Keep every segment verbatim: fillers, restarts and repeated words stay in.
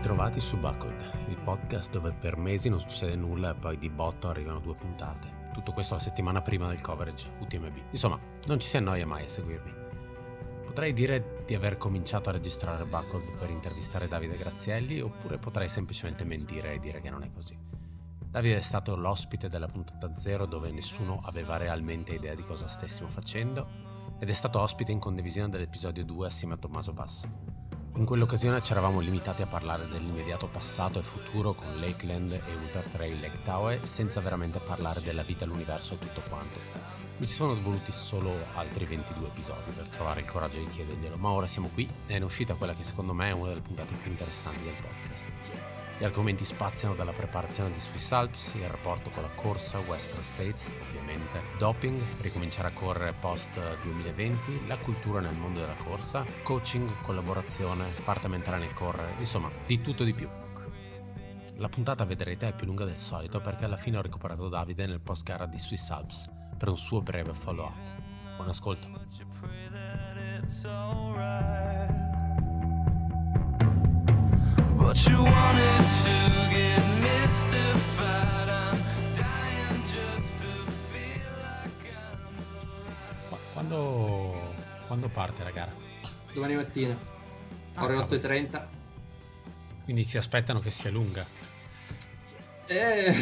Trovati su Buckwood, il podcast dove per mesi non succede nulla e poi di botto arrivano due puntate. Tutto questo la settimana prima del coverage U T M B. Insomma, non ci si annoia mai a seguirmi. Potrei dire di aver cominciato a registrare Buckwood per intervistare Davide Grazielli, oppure potrei semplicemente mentire e dire che non è così. Davide è stato l'ospite della puntata zero dove nessuno aveva realmente idea di cosa stessimo facendo ed è stato ospite in condivisione dell'episodio due assieme a Tommaso Passa. In quell'occasione ci eravamo limitati a parlare dell'immediato passato e futuro con Lakeland e Ultra Trail Lake Tower, senza veramente parlare della vita, l'universo e tutto quanto. Mi ci sono voluti solo altri ventidue episodi per trovare il coraggio di chiederglielo, ma ora siamo qui e è uscita quella che secondo me è una delle puntate più interessanti del podcast. Gli argomenti spaziano dalla preparazione di Swiss Alps, il rapporto con la corsa, Western States, ovviamente, doping, ricominciare a correre post duemilaventi, la cultura nel mondo della corsa, coaching, collaborazione, parte mentale nel correre, insomma, di tutto di più. La puntata, vedrete, è più lunga del solito perché alla fine ho recuperato Davide nel post gara di Swiss Alps per un suo breve follow up. Buon ascolto. What you wanted to get mystified, I'm dying just to feel like I'm... Quando, quando parte la gara? Domani mattina, ah, ore otto e trenta. Quindi si aspettano che sia lunga? Eh,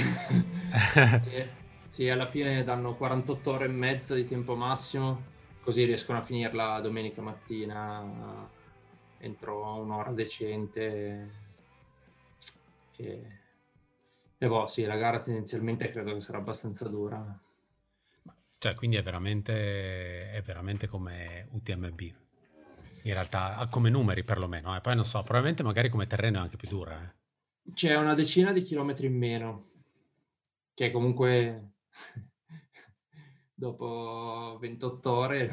eh, sì, alla fine danno quarantotto ore e mezza di tempo massimo, così riescono a finirla domenica mattina entro un'ora decente. E, e boh, sì, la gara tendenzialmente credo che sarà abbastanza dura. Cioè, quindi è veramente, è veramente come U T M B, in realtà, come numeri perlomeno. Eh? Poi non so, probabilmente magari come terreno è anche più dura. Eh? C'è una decina di chilometri in meno, che comunque dopo ventotto ore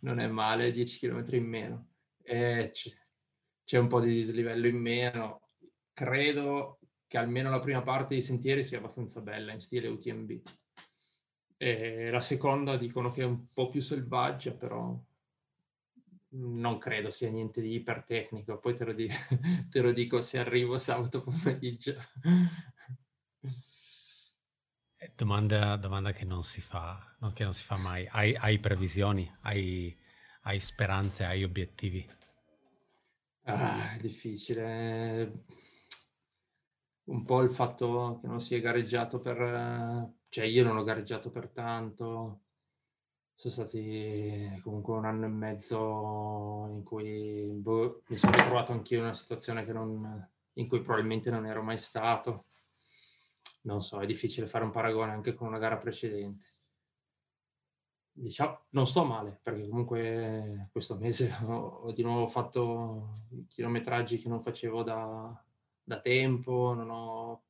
non è male, dieci chilometri in meno. Eh, c'è un po' di dislivello in meno. Credo che almeno la prima parte dei sentieri sia abbastanza bella in stile U T M B, e la seconda dicono che è un po' più selvaggia, però non credo sia niente di ipertecnico. Poi te lo, di- te lo dico se arrivo sabato pomeriggio. domanda, domanda che non si fa non che non si fa mai. Hai, hai previsioni? Hai, hai speranze? Hai obiettivi? Ah, è difficile. Un po' il fatto che non si è gareggiato per... Cioè, io non ho gareggiato per tanto. Sono stati comunque un anno e mezzo in cui boh, mi sono ritrovato anch'io in una situazione che non, in cui probabilmente non ero mai stato. Non so, è difficile fare un paragone anche con una gara precedente. Diciamo, non sto male, perché comunque questo mese ho, ho di nuovo fatto chilometraggi che non facevo da, da tempo, non ho,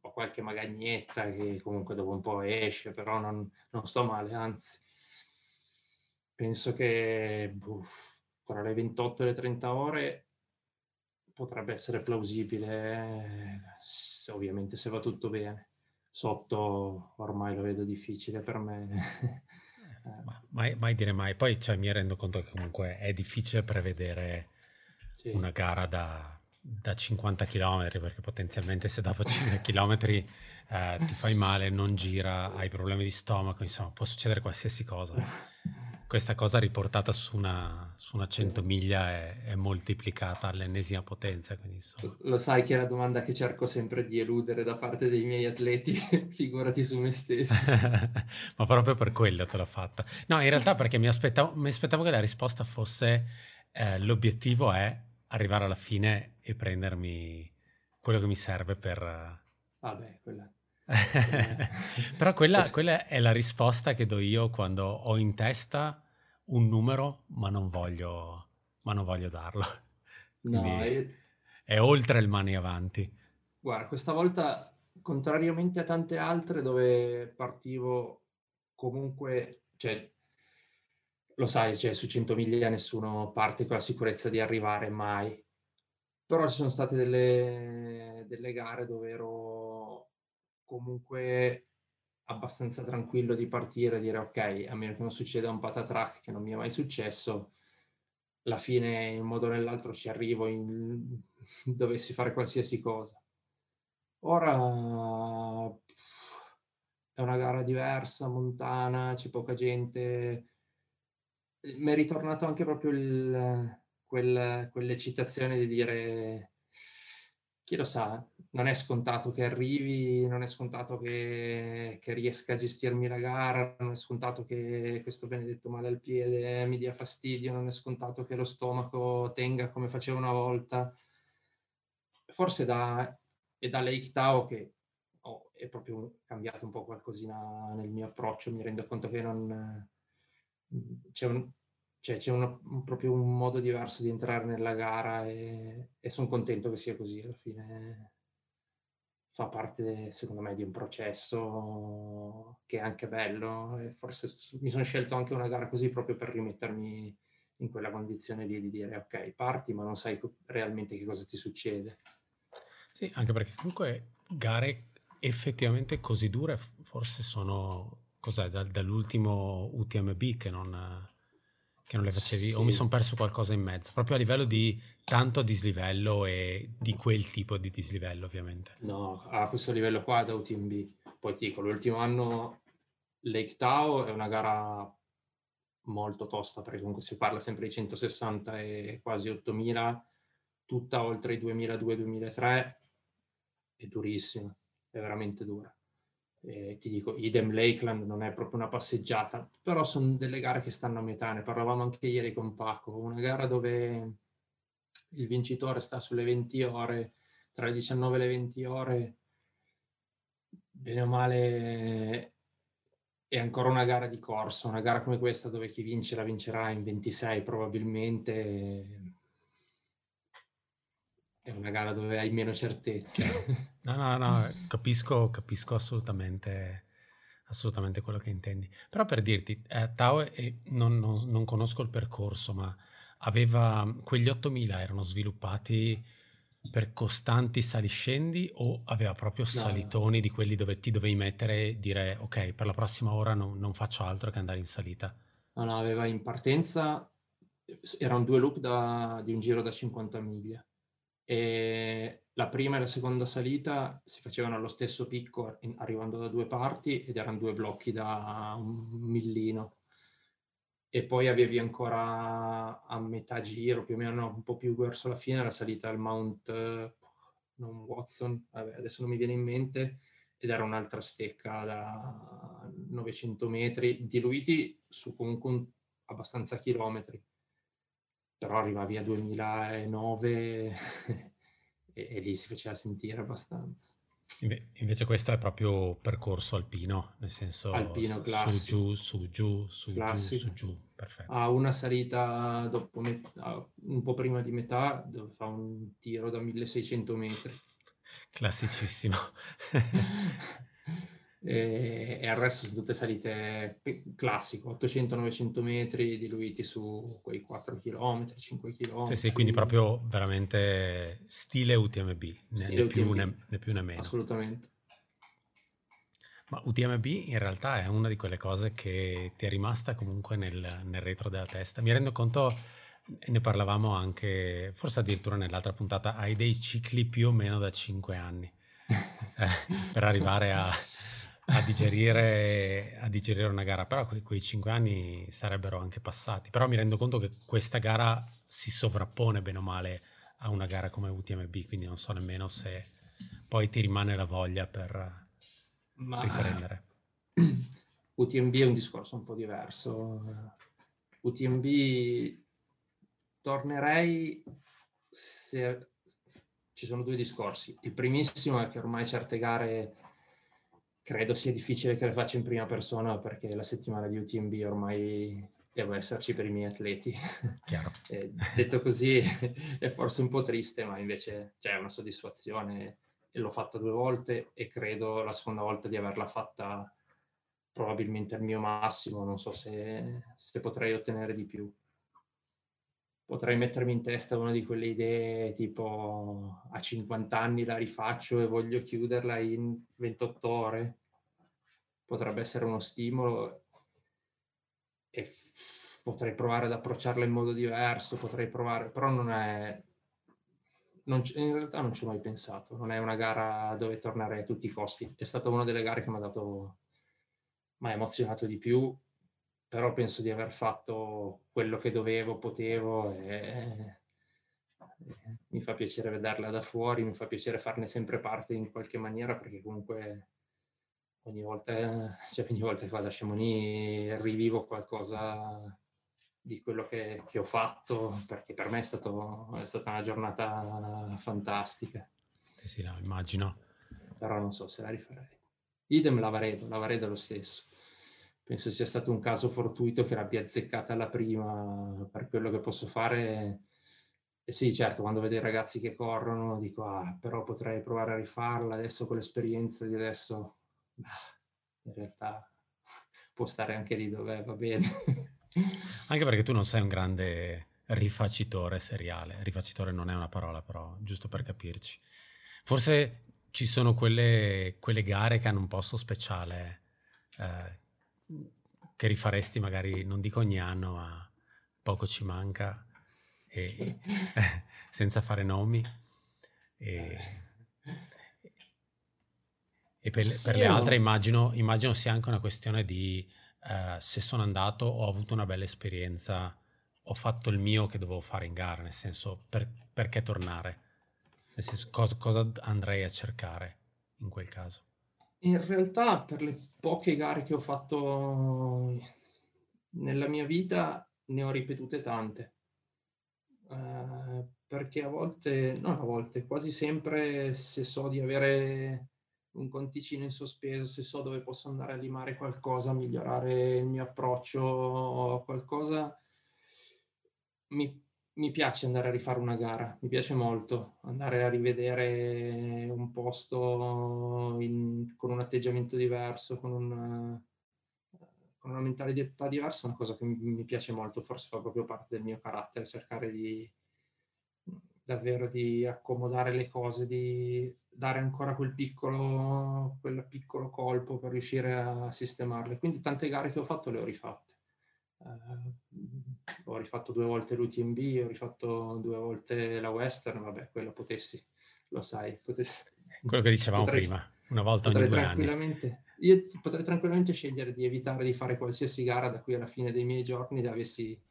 ho qualche magagnetta che comunque dopo un po' esce, però non, non sto male, anzi. Penso che buff, tra le ventotto e le trenta ore potrebbe essere plausibile, se, ovviamente se va tutto bene. Sotto ormai lo vedo difficile per me. Ma, mai, mai dire mai. Poi cioè, mi rendo conto che comunque è difficile prevedere, sì, una gara da, da cinquanta chilometri, perché potenzialmente se dopo cinquanta chilometri eh, ti fai male, non gira, hai problemi di stomaco, insomma può succedere qualsiasi cosa. Questa cosa riportata su una, su una cento miglia è, è moltiplicata all'ennesima potenza, quindi insomma. Lo sai che è la domanda che cerco sempre di eludere da parte dei miei atleti, figurati su me stesso. Ma proprio per quello te l'ho fatta. No, in realtà perché mi aspettavo, mi aspettavo che la risposta fosse eh, l'obiettivo è arrivare alla fine e prendermi quello che mi serve per... Vabbè, quella... Però quella, quella è la risposta che do io quando ho in testa un numero ma non voglio, ma non voglio darlo. No, io... è oltre il mani avanti. Guarda, questa volta, contrariamente a tante altre dove partivo comunque, cioè lo sai, cioè, su cento miglia nessuno parte con la sicurezza di arrivare mai. Però ci sono state delle, delle gare dove ero comunque abbastanza tranquillo di partire e dire ok, a meno che non succeda un patatrack che non mi è mai successo, alla fine in un modo o nell'altro ci arrivo in, dovessi fare qualsiasi cosa. Ora pff, è una gara diversa, montana, c'è poca gente. Mi è ritornato anche proprio il, quel, quell'eccitazione di dire chi lo sa, non è scontato che arrivi, non è scontato che, che riesca a gestirmi la gara, non è scontato che questo benedetto male al piede mi dia fastidio, non è scontato che lo stomaco tenga come faceva una volta. Forse da, è da Lake Tahoe che oh, è proprio cambiato un po' qualcosina nel mio approccio, mi rendo conto che non... c'è, un, cioè c'è una, proprio un modo diverso di entrare nella gara e, e sono contento che sia così. Alla fine fa parte secondo me di un processo che è anche bello e forse mi sono scelto anche una gara così proprio per rimettermi in quella condizione lì di dire ok, parti ma non sai realmente che cosa ti succede. Sì, anche perché comunque gare effettivamente così dure forse sono... Cos'è? Dal, dall'ultimo U T M B che non, che non le facevi? Sì. O mi sono perso qualcosa in mezzo? Proprio a livello di tanto dislivello e di quel tipo di dislivello ovviamente. No, a questo livello qua da U T M B. Poi ti dico, l'ultimo anno Lake Tahoe è una gara molto tosta perché comunque si parla sempre di centosessanta e quasi ottomila, tutta oltre i duemiladue duemilatré è durissima, è veramente dura. Eh, ti dico, idem Lakeland non è proprio una passeggiata, però sono delle gare che stanno a metà, ne parlavamo anche ieri con Paco, una gara dove il vincitore sta sulle venti ore, tra le diciannove e le venti ore, bene o male è ancora una gara di corsa, una gara come questa dove chi vince la vincerà in ventisei probabilmente... È una gara dove hai meno certezze. No, no, no, capisco, capisco assolutamente, assolutamente quello che intendi. Però per dirti, eh, Tahoe, eh, non, non, non conosco il percorso, ma aveva quegli ottomila erano sviluppati per costanti saliscendi o aveva proprio salitoni no. Di quelli dove ti dovevi mettere e dire ok, per la prossima ora no, non faccio altro che andare in salita? No, no, aveva in partenza, erano due loop da, di un giro da cinquanta miglia. E la prima e la seconda salita si facevano allo stesso picco arrivando da due parti ed erano due blocchi da un millino e poi avevi ancora a metà giro più o meno un po' più verso la fine la salita al Mount non Watson, vabbè, adesso non mi viene in mente, ed era un'altra stecca da novecento metri diluiti su comunque abbastanza chilometri. Però arrivavi a duemilanove e, e lì si faceva sentire abbastanza. Inve- invece questo è proprio percorso alpino, nel senso alpino classico. Su, giù, su, giù, su, giù, su, giù, perfetto. Ha una salita dopo met- un po' prima di metà, dove fa un tiro da milleseicento metri. Classicissimo. e, e al resto sono tutte salite classico, ottocento novecento metri diluiti su quei quattro chilometri, cinque chilometri. Sì, sì, quindi proprio veramente stile U T M B, né, stile né, U T M B. Più, né, né più né meno. Assolutamente. Ma U T M B in realtà è una di quelle cose che ti è rimasta comunque nel, nel retro della testa. Mi rendo conto, ne parlavamo anche, forse addirittura nell'altra puntata, hai dei cicli più o meno da cinque anni eh, per arrivare a... A digerire, a digerire una gara, però que- quei cinque anni sarebbero anche passati. Però mi rendo conto che questa gara si sovrappone bene o male a una gara come U T M B, quindi non so nemmeno se poi ti rimane la voglia per Ma... riprendere. U T M B è un discorso un po' diverso. U T M B tornerei se... Ci sono due discorsi. Il primissimo è che ormai certe gare... Credo sia difficile che le faccia in prima persona perché la settimana di U T M B ormai devo esserci per i miei atleti. Chiaro. E detto così è forse un po' triste, ma invece c'è una soddisfazione e l'ho fatta due volte e credo la seconda volta di averla fatta probabilmente al mio massimo, non so se, se potrei ottenere di più. Potrei mettermi in testa una di quelle idee tipo a cinquanta anni la rifaccio e voglio chiuderla in ventotto ore. Potrebbe essere uno stimolo e f- potrei provare ad approcciarla in modo diverso, potrei provare, però non è... Non c- in realtà non ci ho mai pensato, non è una gara dove tornare a tutti i costi. È stata una delle gare che mi ha dato, mi ha emozionato di più, però penso di aver fatto quello che dovevo, potevo, e mi fa piacere vederla da fuori, mi fa piacere farne sempre parte in qualche maniera, perché comunque ogni volta, cioè ogni volta che vado a Chamonix rivivo qualcosa di quello che, che ho fatto, perché per me è, stato, è stata una giornata fantastica. Sì, sì, no, immagino. Però non so se la rifarei. Idem Lavaredo, Lavaredo è lo stesso. Penso sia stato un caso fortuito che l'abbia azzeccata alla prima per quello che posso fare. E sì, certo, quando vedo i ragazzi che corrono dico, ah, però potrei provare a rifarla adesso con l'esperienza di adesso. Ah, in realtà può stare anche lì dove va bene. Anche perché tu non sei un grande rifacitore seriale. Rifacitore non è una parola, però giusto per capirci. Forse ci sono quelle, quelle gare che hanno un posto speciale, eh, che rifaresti magari, non dico ogni anno, ma poco ci manca, e, senza fare nomi. E, e per, sì, per le altre immagino, immagino sia anche una questione di... Uh, se sono andato, ho avuto una bella esperienza, ho fatto il mio che dovevo fare in gara, nel senso per, perché tornare, nel senso cosa, cosa andrei a cercare in quel caso. In realtà per le poche gare che ho fatto nella mia vita ne ho ripetute tante, uh, perché a volte, non a volte, quasi sempre, se so di avere un conticino in sospeso, se so dove posso andare a limare qualcosa, migliorare il mio approccio o qualcosa, mi, mi piace andare a rifare una gara, mi piace molto andare a rivedere un posto in, con un atteggiamento diverso, con una, con una mentalità diversa, è una cosa che mi piace molto, forse fa proprio parte del mio carattere, cercare di davvero di accomodare le cose, di dare ancora quel piccolo, quel piccolo colpo per riuscire a sistemarle. Quindi tante gare che ho fatto le ho rifatte. Eh, ho rifatto due volte l'U T M B, ho rifatto due volte la Western, vabbè, quello potessi, lo sai. Potessi. Quello che dicevamo potrei, prima, una volta ogni due anni. Io potrei tranquillamente scegliere di evitare di fare qualsiasi gara da qui alla fine dei miei giorni, se avessi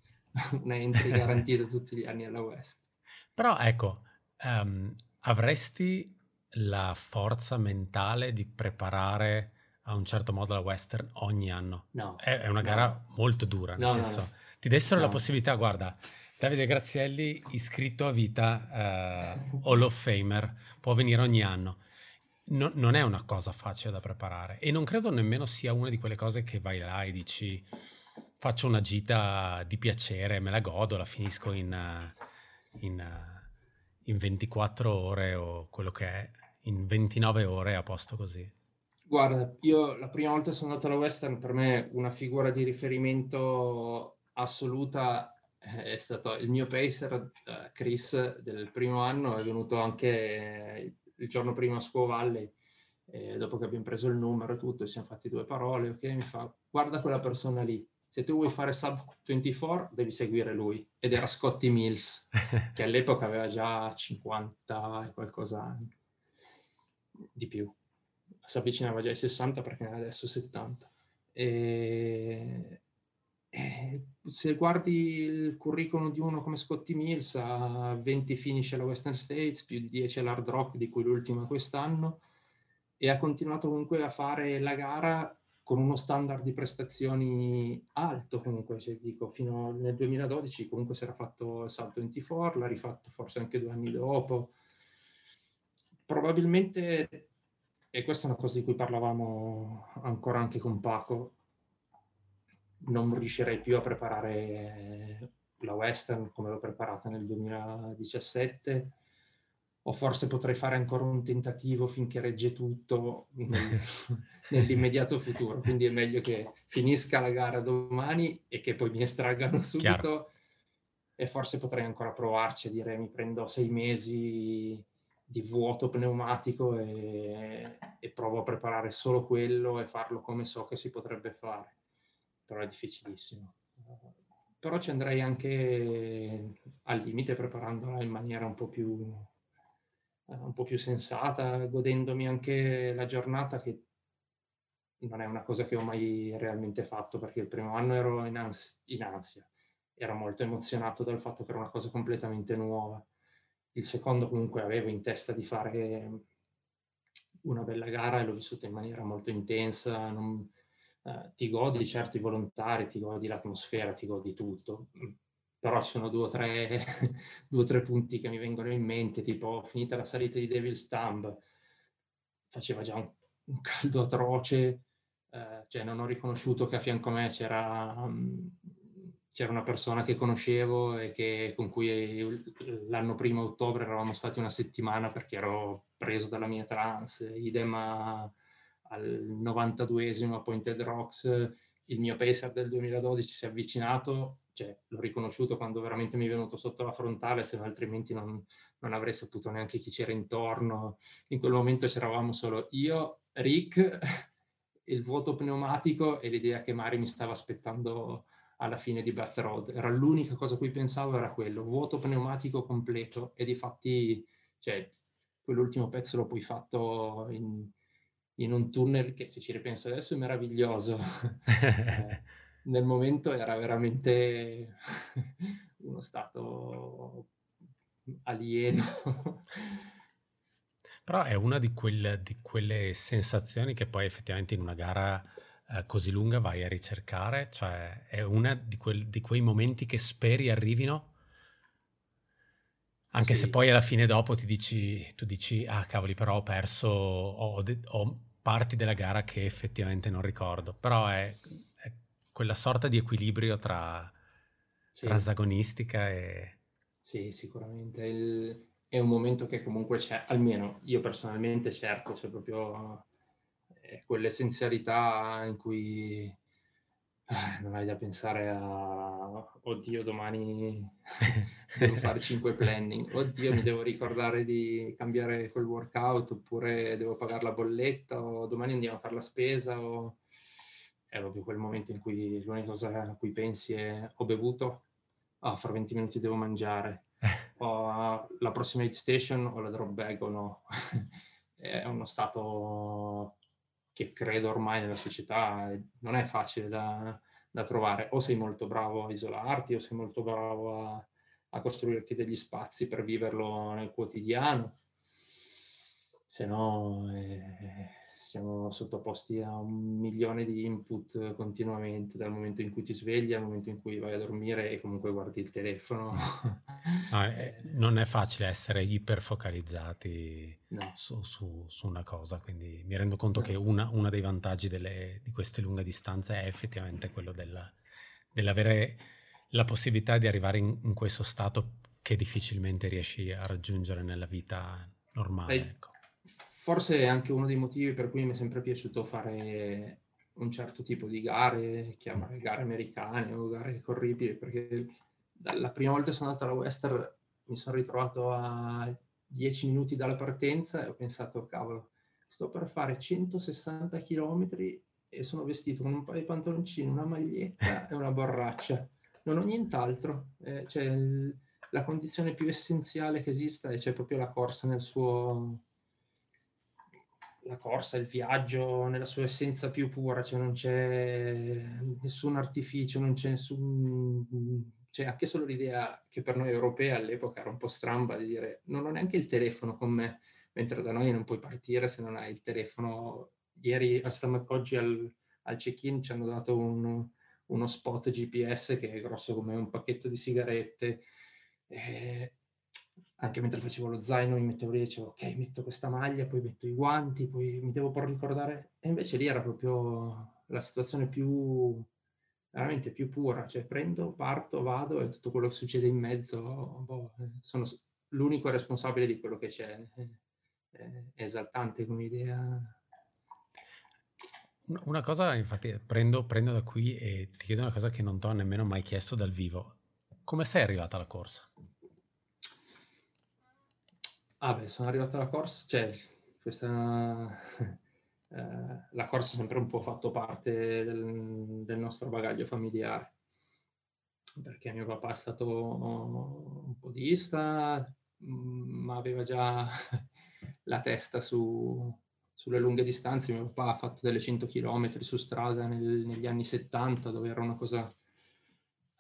una entry garantita tutti gli anni alla West. Però ecco, um, avresti la forza mentale di preparare a un certo modo la Western ogni anno? No. È, è una gara no. molto dura, nel no, senso, no, no. ti dessero no. la possibilità, guarda, Davide Grazielli iscritto a vita, uh, Hall of Famer, può venire ogni anno. No, non è una cosa facile da preparare e non credo nemmeno sia una di quelle cose che vai là e dici faccio una gita di piacere, me la godo, la finisco in... Uh, In, in ventiquattro ore o quello che è, in ventinove ore a posto così. Guarda, io la prima volta sono andato alla Western, per me una figura di riferimento assoluta è stato il mio pacer Chris del primo anno, è venuto anche il giorno prima a Squaw Valley, e dopo che abbiamo preso il numero e tutto, ci siamo fatti due parole, ok, mi fa guarda quella persona lì, se tu vuoi fare sub ventiquattro devi seguire lui, ed era Scottie Mills, che all'epoca aveva già cinquanta e qualcosa anni di più, si avvicinava già ai sessanta perché ne ha adesso settanta. E... E se guardi il curriculum di uno come Scottie Mills, ha venti finish alla Western States, più di dieci all'Hard Rock, di cui l'ultima quest'anno, e ha continuato comunque a fare la gara con uno standard di prestazioni alto comunque, cioè, dico, fino nel duemiladodici comunque si era fatto il sub ventiquattro, l'ha rifatto forse anche due anni dopo. Probabilmente, e questa è una cosa di cui parlavamo ancora anche con Paco, non riuscirei più a preparare la Western come l'ho preparata nel duemiladiciassette o forse potrei fare ancora un tentativo finché regge tutto nell'immediato futuro, quindi è meglio che finisca la gara domani e che poi mi estraggano subito. Chiaro. E forse potrei ancora provarci a dire mi prendo sei mesi di vuoto pneumatico e, e provo a preparare solo quello e farlo come so che si potrebbe fare, però è difficilissimo. Però ci andrei anche al limite preparandola in maniera un po' più un po' più sensata, godendomi anche la giornata, che non è una cosa che ho mai realmente fatto, perché il primo anno ero in, ans- in ansia, ero molto emozionato dal fatto che era una cosa completamente nuova. Il secondo comunque avevo in testa di fare una bella gara e l'ho vissuta in maniera molto intensa. Non, eh, ti godi certi volontari, ti godi l'atmosfera, ti godi tutto. Però ci sono due o tre, due o tre punti che mi vengono in mente, tipo finita la salita di Devil's Thumb, faceva già un, un caldo atroce, eh, cioè non ho riconosciuto che a fianco a me c'era, um, c'era una persona che conoscevo e che, con cui l'anno prima, a ottobre, eravamo stati una settimana perché ero preso dalla mia trance, idem a, al novantaduesimo a Pointed Rocks, il mio pacer del duemiladodici si è avvicinato. Cioè, l'ho riconosciuto quando veramente mi è venuto sotto la frontale, se no altrimenti non, non avrei saputo neanche chi c'era intorno. In quel momento c'eravamo solo io, Rick, il vuoto pneumatico e l'idea che Mari mi stava aspettando alla fine di Bath Road. Era l'unica cosa a cui pensavo, era quello, vuoto pneumatico completo. E difatti, cioè, quell'ultimo pezzo l'ho poi fatto in, in un tunnel che, se ci ripenso adesso, è meraviglioso. Nel momento era veramente uno stato alieno. Però è una di, quel, di quelle sensazioni che poi effettivamente in una gara eh, così lunga vai a ricercare, cioè è una di, quel, di quei momenti che speri arrivino, anche sì. Se poi alla fine dopo ti dici, tu dici, ah cavoli, però ho perso, ho, ho parti della gara che effettivamente non ricordo, però è... quella sorta di equilibrio tra sì. Transagonistica e... Sì, sicuramente. Il, è un momento che comunque c'è, almeno io personalmente cerco, c'è proprio eh, quell'essenzialità in cui eh, non hai da pensare a oddio domani devo fare cinque planning, oddio mi devo ricordare di cambiare quel workout, oppure devo pagare la bolletta, o domani andiamo a fare la spesa, o... È proprio quel momento in cui l'unica cosa a cui pensi è ho bevuto, ah, fra venti minuti devo mangiare, ho la prossima aid station o la drop bag o no. È uno stato che credo ormai nella società non è facile da, da trovare. O sei molto bravo a isolarti, o sei molto bravo a, a costruirti degli spazi per viverlo nel quotidiano. Se no eh, siamo sottoposti a un milione di input continuamente, dal momento in cui ti svegli al momento in cui vai a dormire e comunque guardi il telefono. No, eh, non è facile essere iperfocalizzati no. su, su, su una cosa, quindi mi rendo conto no. che una, una dei vantaggi delle, di queste lunghe distanze è effettivamente quello della, dell'avere la possibilità di arrivare in, in questo stato che difficilmente riesci a raggiungere nella vita normale. Sei... ecco. Forse è anche uno dei motivi per cui mi è sempre piaciuto fare un certo tipo di gare, chiamare gare americane o gare corribili, perché dalla prima volta che sono andato alla Western mi sono ritrovato a dieci minuti dalla partenza e ho pensato, cavolo, sto per fare centosessanta chilometri e sono vestito con un paio di pantaloncini, una maglietta e una borraccia. Non ho nient'altro, eh, cioè il, la condizione più essenziale che esista, e c'è proprio la corsa nel suo... la corsa, il viaggio nella sua essenza più pura, cioè non c'è nessun artificio, non c'è nessun... C'è anche solo l'idea che per noi europei all'epoca era un po' stramba di dire non ho neanche il telefono con me, mentre da noi non puoi partire se non hai il telefono. Ieri, oggi al, al check-in ci hanno dato un, uno spot G P S che è grosso come un pacchetto di sigarette. Eh, Anche mentre facevo lo zaino mi mettevo lì e dicevo ok, metto questa maglia, poi metto i guanti, poi mi devo poi ricordare. E invece lì era proprio la situazione più, veramente più pura. Cioè prendo, parto, vado e tutto quello che succede in mezzo, boh, sono l'unico responsabile di quello che c'è. È esaltante come idea. Una cosa, infatti, prendo, prendo da qui e ti chiedo una cosa che non ti ho nemmeno mai chiesto dal vivo. Come sei arrivata alla corsa? Ah beh, sono arrivata alla corsa, cioè questa... Eh, la corsa ha sempre un po' fatto parte del, del nostro bagaglio familiare, perché mio papà è stato un podista, ma aveva già la testa su, sulle lunghe distanze. Mio papà ha fatto delle cento chilometri su strada nel, negli anni settanta, dove era una cosa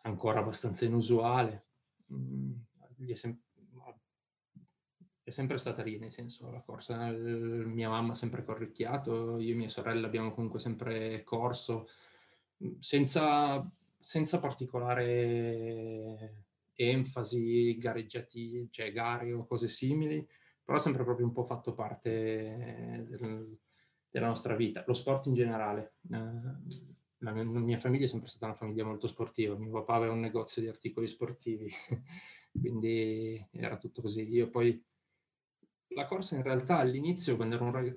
ancora abbastanza inusuale. Gli è, sem- è sempre stata lì, nel senso, la corsa, l- mia mamma ha sempre corricchiato, io e mia sorella abbiamo comunque sempre corso, senza... senza particolare enfasi, gareggiati, cioè gare o cose simili, però ha sempre proprio un po' fatto parte del, della nostra vita. Lo sport in generale. La mia, la mia famiglia è sempre stata una famiglia molto sportiva. Mio papà aveva un negozio di articoli sportivi, quindi era tutto così. Io poi la corsa in realtà all'inizio, quando ero un rag...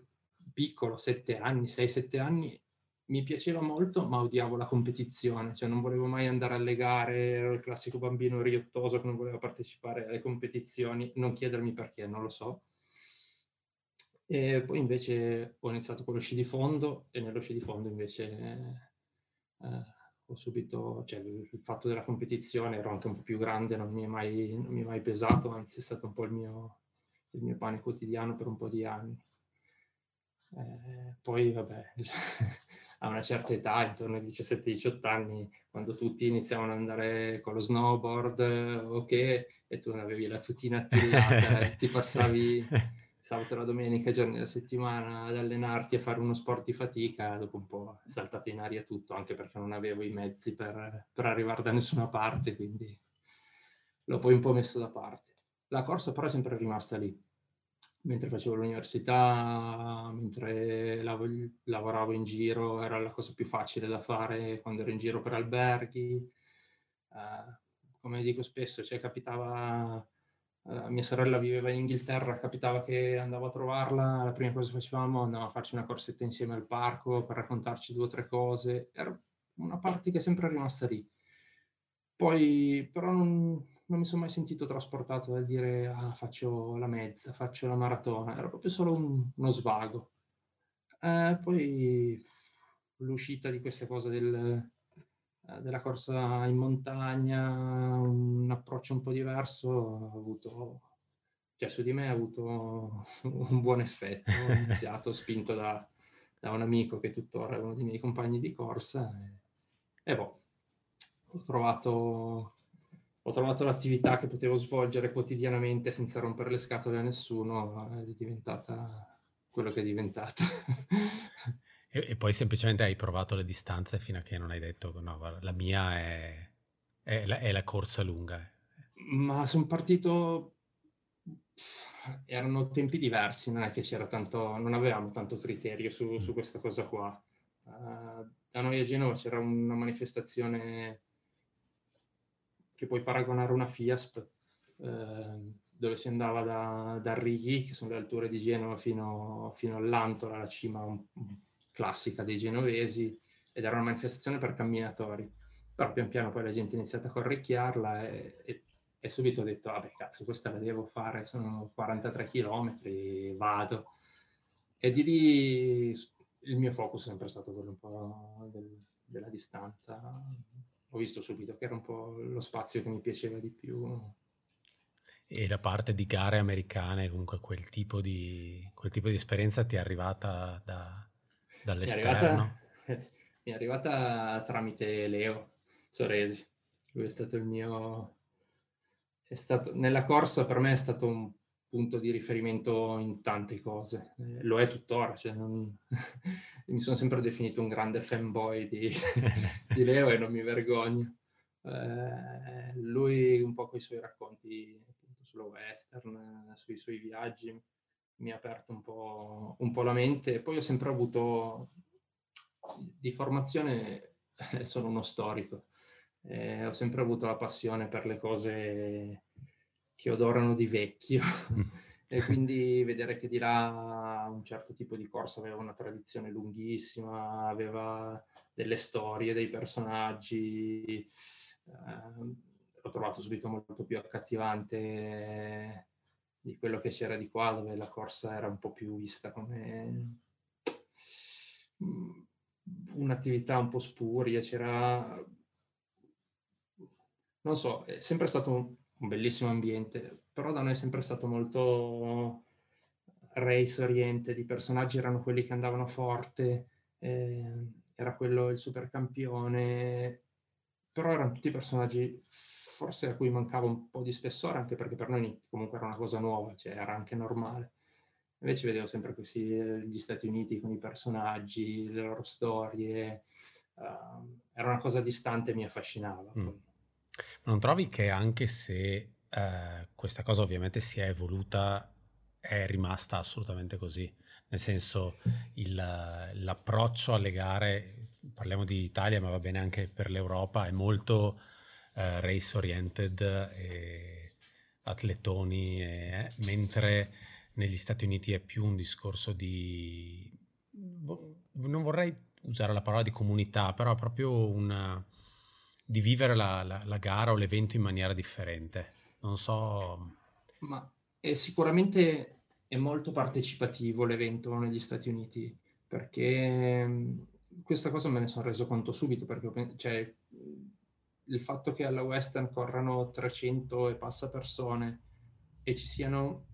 piccolo, sette anni, sei sette anni, mi piaceva molto, ma odiavo la competizione, cioè non volevo mai andare alle gare, ero il classico bambino riottoso che non voleva partecipare alle competizioni, non chiedermi perché, non lo so. E poi invece ho iniziato con lo sci di fondo, e nello sci di fondo invece eh, ho subito, cioè il fatto della competizione, ero anche un po' più grande, non mi è mai, non mi è mai pesato, anzi è stato un po' il mio, il mio pane quotidiano per un po' di anni. Eh, poi vabbè, a una certa età, intorno ai diciassette diciotto anni, quando tutti iniziavano ad andare con lo snowboard, ok, e tu avevi la tutina attillata, ti passavi sabato, la domenica, i giorni della settimana ad allenarti, a fare uno sport di fatica, dopo un po' è saltato in aria tutto, anche perché non avevo i mezzi per, per arrivare da nessuna parte, quindi l'ho poi un po' messo da parte. La corsa però è sempre rimasta lì. Mentre facevo l'università, mentre lav- lavoravo in giro, era la cosa più facile da fare quando ero in giro per alberghi. Uh, come dico spesso, cioè capitava, uh, mia sorella viveva in Inghilterra, capitava che andavo a trovarla, la prima cosa che facevamo andavamo a farci una corsetta insieme al parco per raccontarci due o tre cose. Era una parte che è sempre rimasta lì. Poi però non... non mi sono mai sentito trasportato da dire ah, faccio la mezza, faccio la maratona, era proprio solo un, uno svago. Eh, poi l'uscita di queste cose del, della corsa in montagna, un approccio un po' diverso, ha avuto, cioè su di me ha avuto un buon effetto. Ho iniziato spinto da, da un amico che tuttora è uno dei miei compagni di corsa, e, e boh, ho trovato... Ho trovato l'attività che potevo svolgere quotidianamente senza rompere le scatole a nessuno, è diventata quello che è diventata. e, e poi semplicemente hai provato le distanze fino a che non hai detto no, guarda, la mia è, è, la, è la corsa lunga. Ma sono partito, erano tempi diversi, non è che c'era tanto, non avevamo tanto criterio su, mm. su questa cosa qua. Uh, da noi a Genova c'era una manifestazione che puoi paragonare una FIASP, eh, dove si andava da, da Righi, che sono le alture di Genova, fino, fino all'Antola, la cima classica dei genovesi, ed era una manifestazione per camminatori. Però pian piano poi la gente ha iniziato a corricchiarla e, e, e subito ho detto, vabbè, cazzo, questa la devo fare, sono quarantatré chilometri, vado. E di lì il mio focus è sempre stato quello un po' del, della distanza. Ho visto subito che era un po' lo spazio che mi piaceva di più. E la parte di gare americane, comunque quel tipo di, quel tipo di esperienza ti è arrivata da, dall'esterno? Mi è arrivata, mi è arrivata tramite Leo Soresi. Lui è stato il mio... È stato, nella corsa per me è stato un punto di riferimento in tante cose. Eh, lo è tuttora, cioè non... mi sono sempre definito un grande fanboy di, di Leo e non mi vergogno. Eh, lui un po' con i suoi racconti appunto sulla Western, sui suoi viaggi, mi ha aperto un po', un po' la mente. E poi ho sempre avuto, di formazione sono uno storico, eh, ho sempre avuto la passione per le cose che odorano di vecchio e quindi vedere che di là un certo tipo di corsa aveva una tradizione lunghissima, aveva delle storie, dei personaggi, eh, l'ho trovato subito molto più accattivante di quello che c'era di qua, dove la corsa era un po' più vista come un'attività un po' spuria. C'era, non so, è sempre stato un, un bellissimo ambiente, però da noi è sempre stato molto race oriente, di personaggi erano quelli che andavano forte, eh, era quello il supercampione, però erano tutti personaggi forse a cui mancava un po' di spessore, anche perché per noi comunque era una cosa nuova, cioè era anche normale. Invece vedevo sempre questi, gli Stati Uniti con i personaggi, le loro storie, uh, era una cosa distante e mi affascinava. Mm. Non trovi che anche se uh, questa cosa ovviamente si è evoluta, è rimasta assolutamente così? Nel senso, il, l'approccio alle gare, parliamo di Italia ma va bene anche per l'Europa, è molto uh, race oriented, e atletoni, e, eh, mentre negli Stati Uniti è più un discorso di, non vorrei usare la parola di comunità, però è proprio una, di vivere la, la, la gara o l'evento in maniera differente. Non so, ma è sicuramente è molto partecipativo l'evento negli Stati Uniti, perché questa cosa me ne sono reso conto subito, perché cioè, il fatto che alla Western corrano trecento e passa persone e ci siano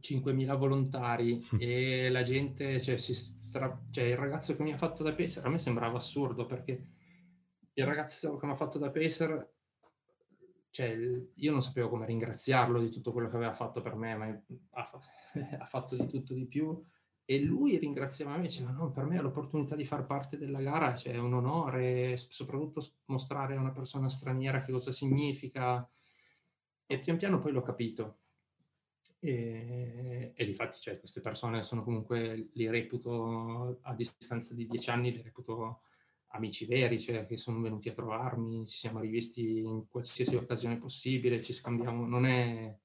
cinquemila volontari e la gente, cioè, si stra... cioè il ragazzo che mi ha fatto da pacer, a me sembrava assurdo, perché il ragazzo che mi ha fatto da pacer, cioè, io non sapevo come ringraziarlo di tutto quello che aveva fatto per me, ma ha, ha fatto di tutto di più, e lui ringraziava me, diceva no, per me l'opportunità di far parte della gara, cioè, è un onore, soprattutto mostrare a una persona straniera che cosa significa, e pian piano poi l'ho capito. E, e difatti, cioè, queste persone sono comunque, li reputo a distanza di dieci anni, li reputo amici veri, cioè che sono venuti a trovarmi, ci siamo rivisti in qualsiasi occasione possibile, ci scambiamo, non è,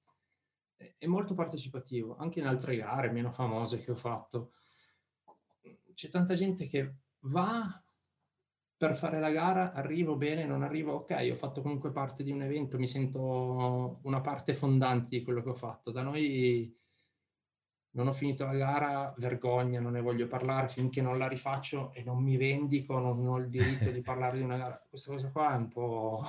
è molto partecipativo, anche in altre gare meno famose che ho fatto. C'è tanta gente che va per fare la gara, arrivo bene, non arrivo, ok, ho fatto comunque parte di un evento, mi sento una parte fondante di quello che ho fatto. Da noi non ho finito la gara, vergogna, non ne voglio parlare, finché non la rifaccio e non mi vendico, non ho il diritto di parlare di una gara. Questa cosa qua è un po'...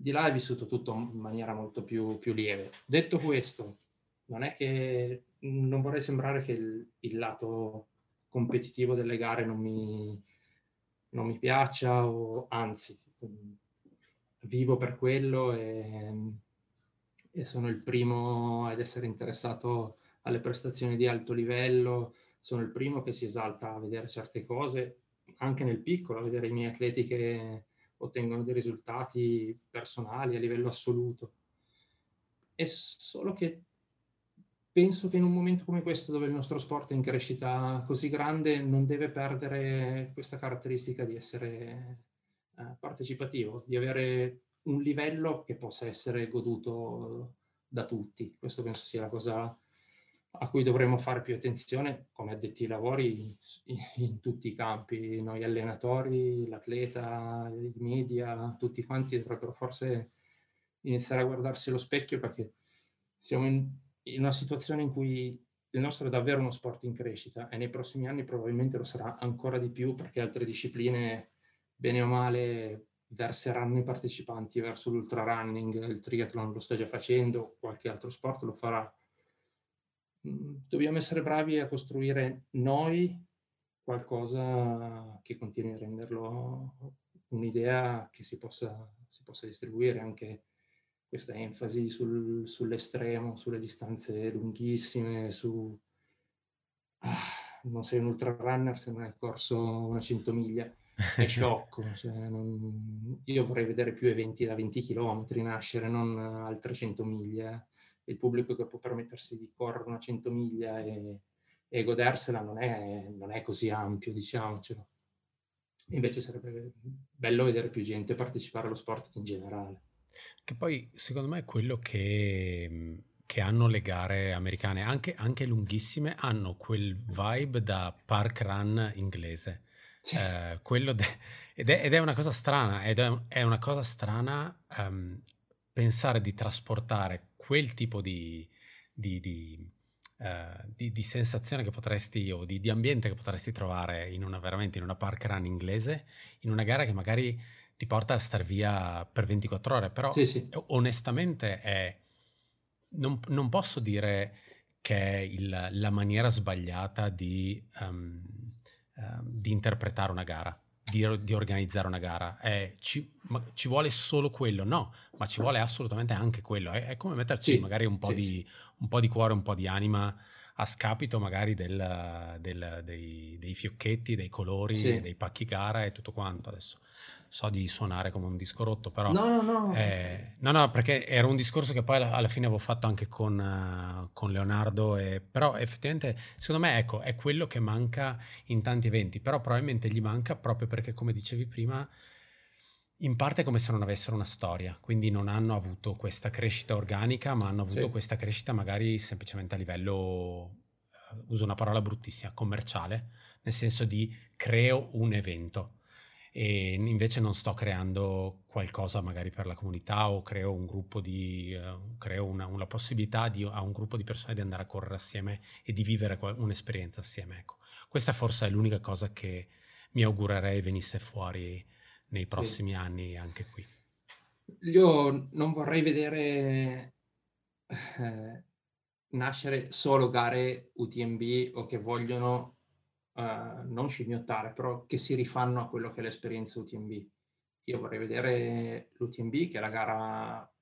Di là è vissuto tutto in maniera molto più, più lieve. Detto questo, non è che... non vorrei sembrare che il, il lato... competitivo delle gare non mi, non mi piaccia, o anzi, vivo per quello e, e sono il primo ad essere interessato alle prestazioni di alto livello, sono il primo che si esalta a vedere certe cose, anche nel piccolo, a vedere i miei atleti che ottengono dei risultati personali a livello assoluto. È solo che penso che in un momento come questo, dove il nostro sport è in crescita così grande, non deve perdere questa caratteristica di essere eh, partecipativo, di avere un livello che possa essere goduto da tutti. Questo penso sia la cosa a cui dovremmo fare più attenzione, come addetti ai lavori, in, in tutti i campi. Noi allenatori, l'atleta, i media, tutti quanti dovrebbero forse iniziare a guardarsi allo specchio, perché siamo in... in una situazione in cui il nostro è davvero uno sport in crescita, e nei prossimi anni probabilmente lo sarà ancora di più, perché altre discipline, bene o male, verseranno i partecipanti verso l'ultra running, il triathlon lo sta già facendo, qualche altro sport lo farà. Dobbiamo essere bravi a costruire noi qualcosa che continui a renderlo un'idea che si possa, si possa distribuire. Anche questa enfasi sul, sull'estremo, sulle distanze lunghissime, su ah, non sei un ultra runner se non hai corso una cento miglia, è sciocco. Cioè, non, io vorrei vedere più eventi da venti chilometri nascere, non altre cento miglia. Il pubblico che può permettersi di correre una cento miglia e, e godersela non è, non è così ampio, diciamocelo. Invece sarebbe bello vedere più gente partecipare allo sport in generale. Che poi secondo me è quello che, che hanno le gare americane, anche, anche lunghissime, hanno quel vibe da park run inglese. Eh, quello de- ed, è, ed è una cosa strana, ed è, è una cosa strana um, pensare di trasportare quel tipo di, di, di, uh, di, di sensazione che potresti, o di, di ambiente che potresti trovare in una, veramente in una park run inglese, in una gara che magari ti porta a star via per ventiquattro ore, però sì, sì. onestamente è, non, non posso dire che è il, la maniera sbagliata di... Um, di interpretare una gara, di, di organizzare una gara. Eh, ci, ma ci vuole solo quello? No, ma ci vuole assolutamente anche quello. È, è come metterci sì, magari un po', sì, di, sì. un po' di cuore, un po' di anima, a scapito magari del, del, dei, dei fiocchetti, dei colori, sì. dei pacchi gara e tutto quanto. Adesso so di suonare come un disco rotto, però... No, no, no. Eh, no, no, perché era un discorso che poi alla, alla fine avevo fatto anche con, uh, con Leonardo, e, però effettivamente, secondo me, ecco, è quello che manca in tanti eventi, però probabilmente gli manca proprio perché, come dicevi prima, in parte è come se non avessero una storia, quindi non hanno avuto questa crescita organica, ma hanno avuto sì. questa crescita magari semplicemente a livello, uso una parola bruttissima, commerciale, nel senso di creo un evento. E invece non sto creando qualcosa magari per la comunità, o creo un gruppo di uh, creo una, una possibilità di, a un gruppo di persone di andare a correre assieme e di vivere un'esperienza assieme. Ecco, questa forse è l'unica cosa che mi augurerei venisse fuori nei prossimi sì. anni anche qui. Io non vorrei vedere eh, nascere solo gare U T M B o che vogliono Uh, non scimmiottare, però che si rifanno a quello che è l'esperienza U T M B. Io vorrei vedere l'U T M B, che è la gara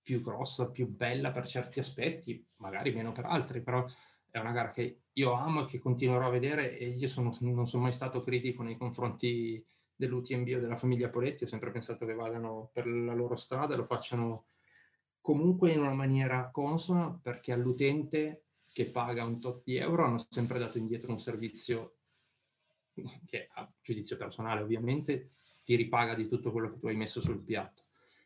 più grossa, più bella per certi aspetti, magari meno per altri, però è una gara che io amo e che continuerò a vedere, e io sono, non sono mai stato critico nei confronti dell'U T M B o della famiglia Poletti. Ho sempre pensato che vadano per la loro strada e lo facciano comunque in una maniera consona, perché all'utente che paga un tot di euro hanno sempre dato indietro un servizio che, a giudizio personale ovviamente, ti ripaga di tutto quello che tu hai messo sul piatto.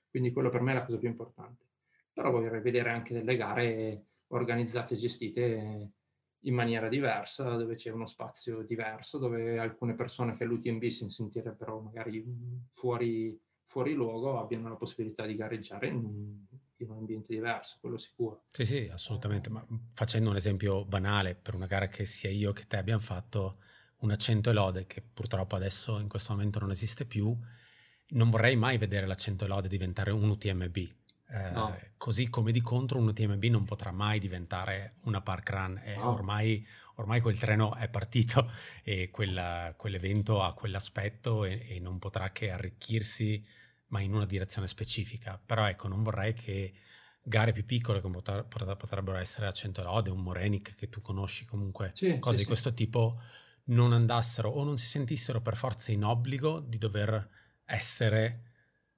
Quindi quello per me è la cosa più importante. Però vorrei vedere anche delle gare organizzate e gestite in maniera diversa, dove c'è uno spazio diverso, dove alcune persone che all'U T M B si sentirebbero magari fuori, fuori luogo abbiano la possibilità di gareggiare in in un ambiente diverso, quello sicuro. Sì, sì, assolutamente, ma facendo un esempio banale, per una gara che sia io che te abbiamo fatto, una cento e lode, che purtroppo adesso in questo momento non esiste più, non vorrei mai vedere la cento e lode diventare un U T M B, eh, no. così come di contro un U T M B non potrà mai diventare una park run, e no. ormai, ormai quel treno è partito, e quella, quell'evento ha quell'aspetto, e, e non potrà che arricchirsi, ma in una direzione specifica. Però ecco, non vorrei che gare più piccole, come potrebbero essere la cento lode, un Morenic che tu conosci comunque, sì, cose sì, di questo sì. tipo, non andassero o non si sentissero per forza in obbligo di dover essere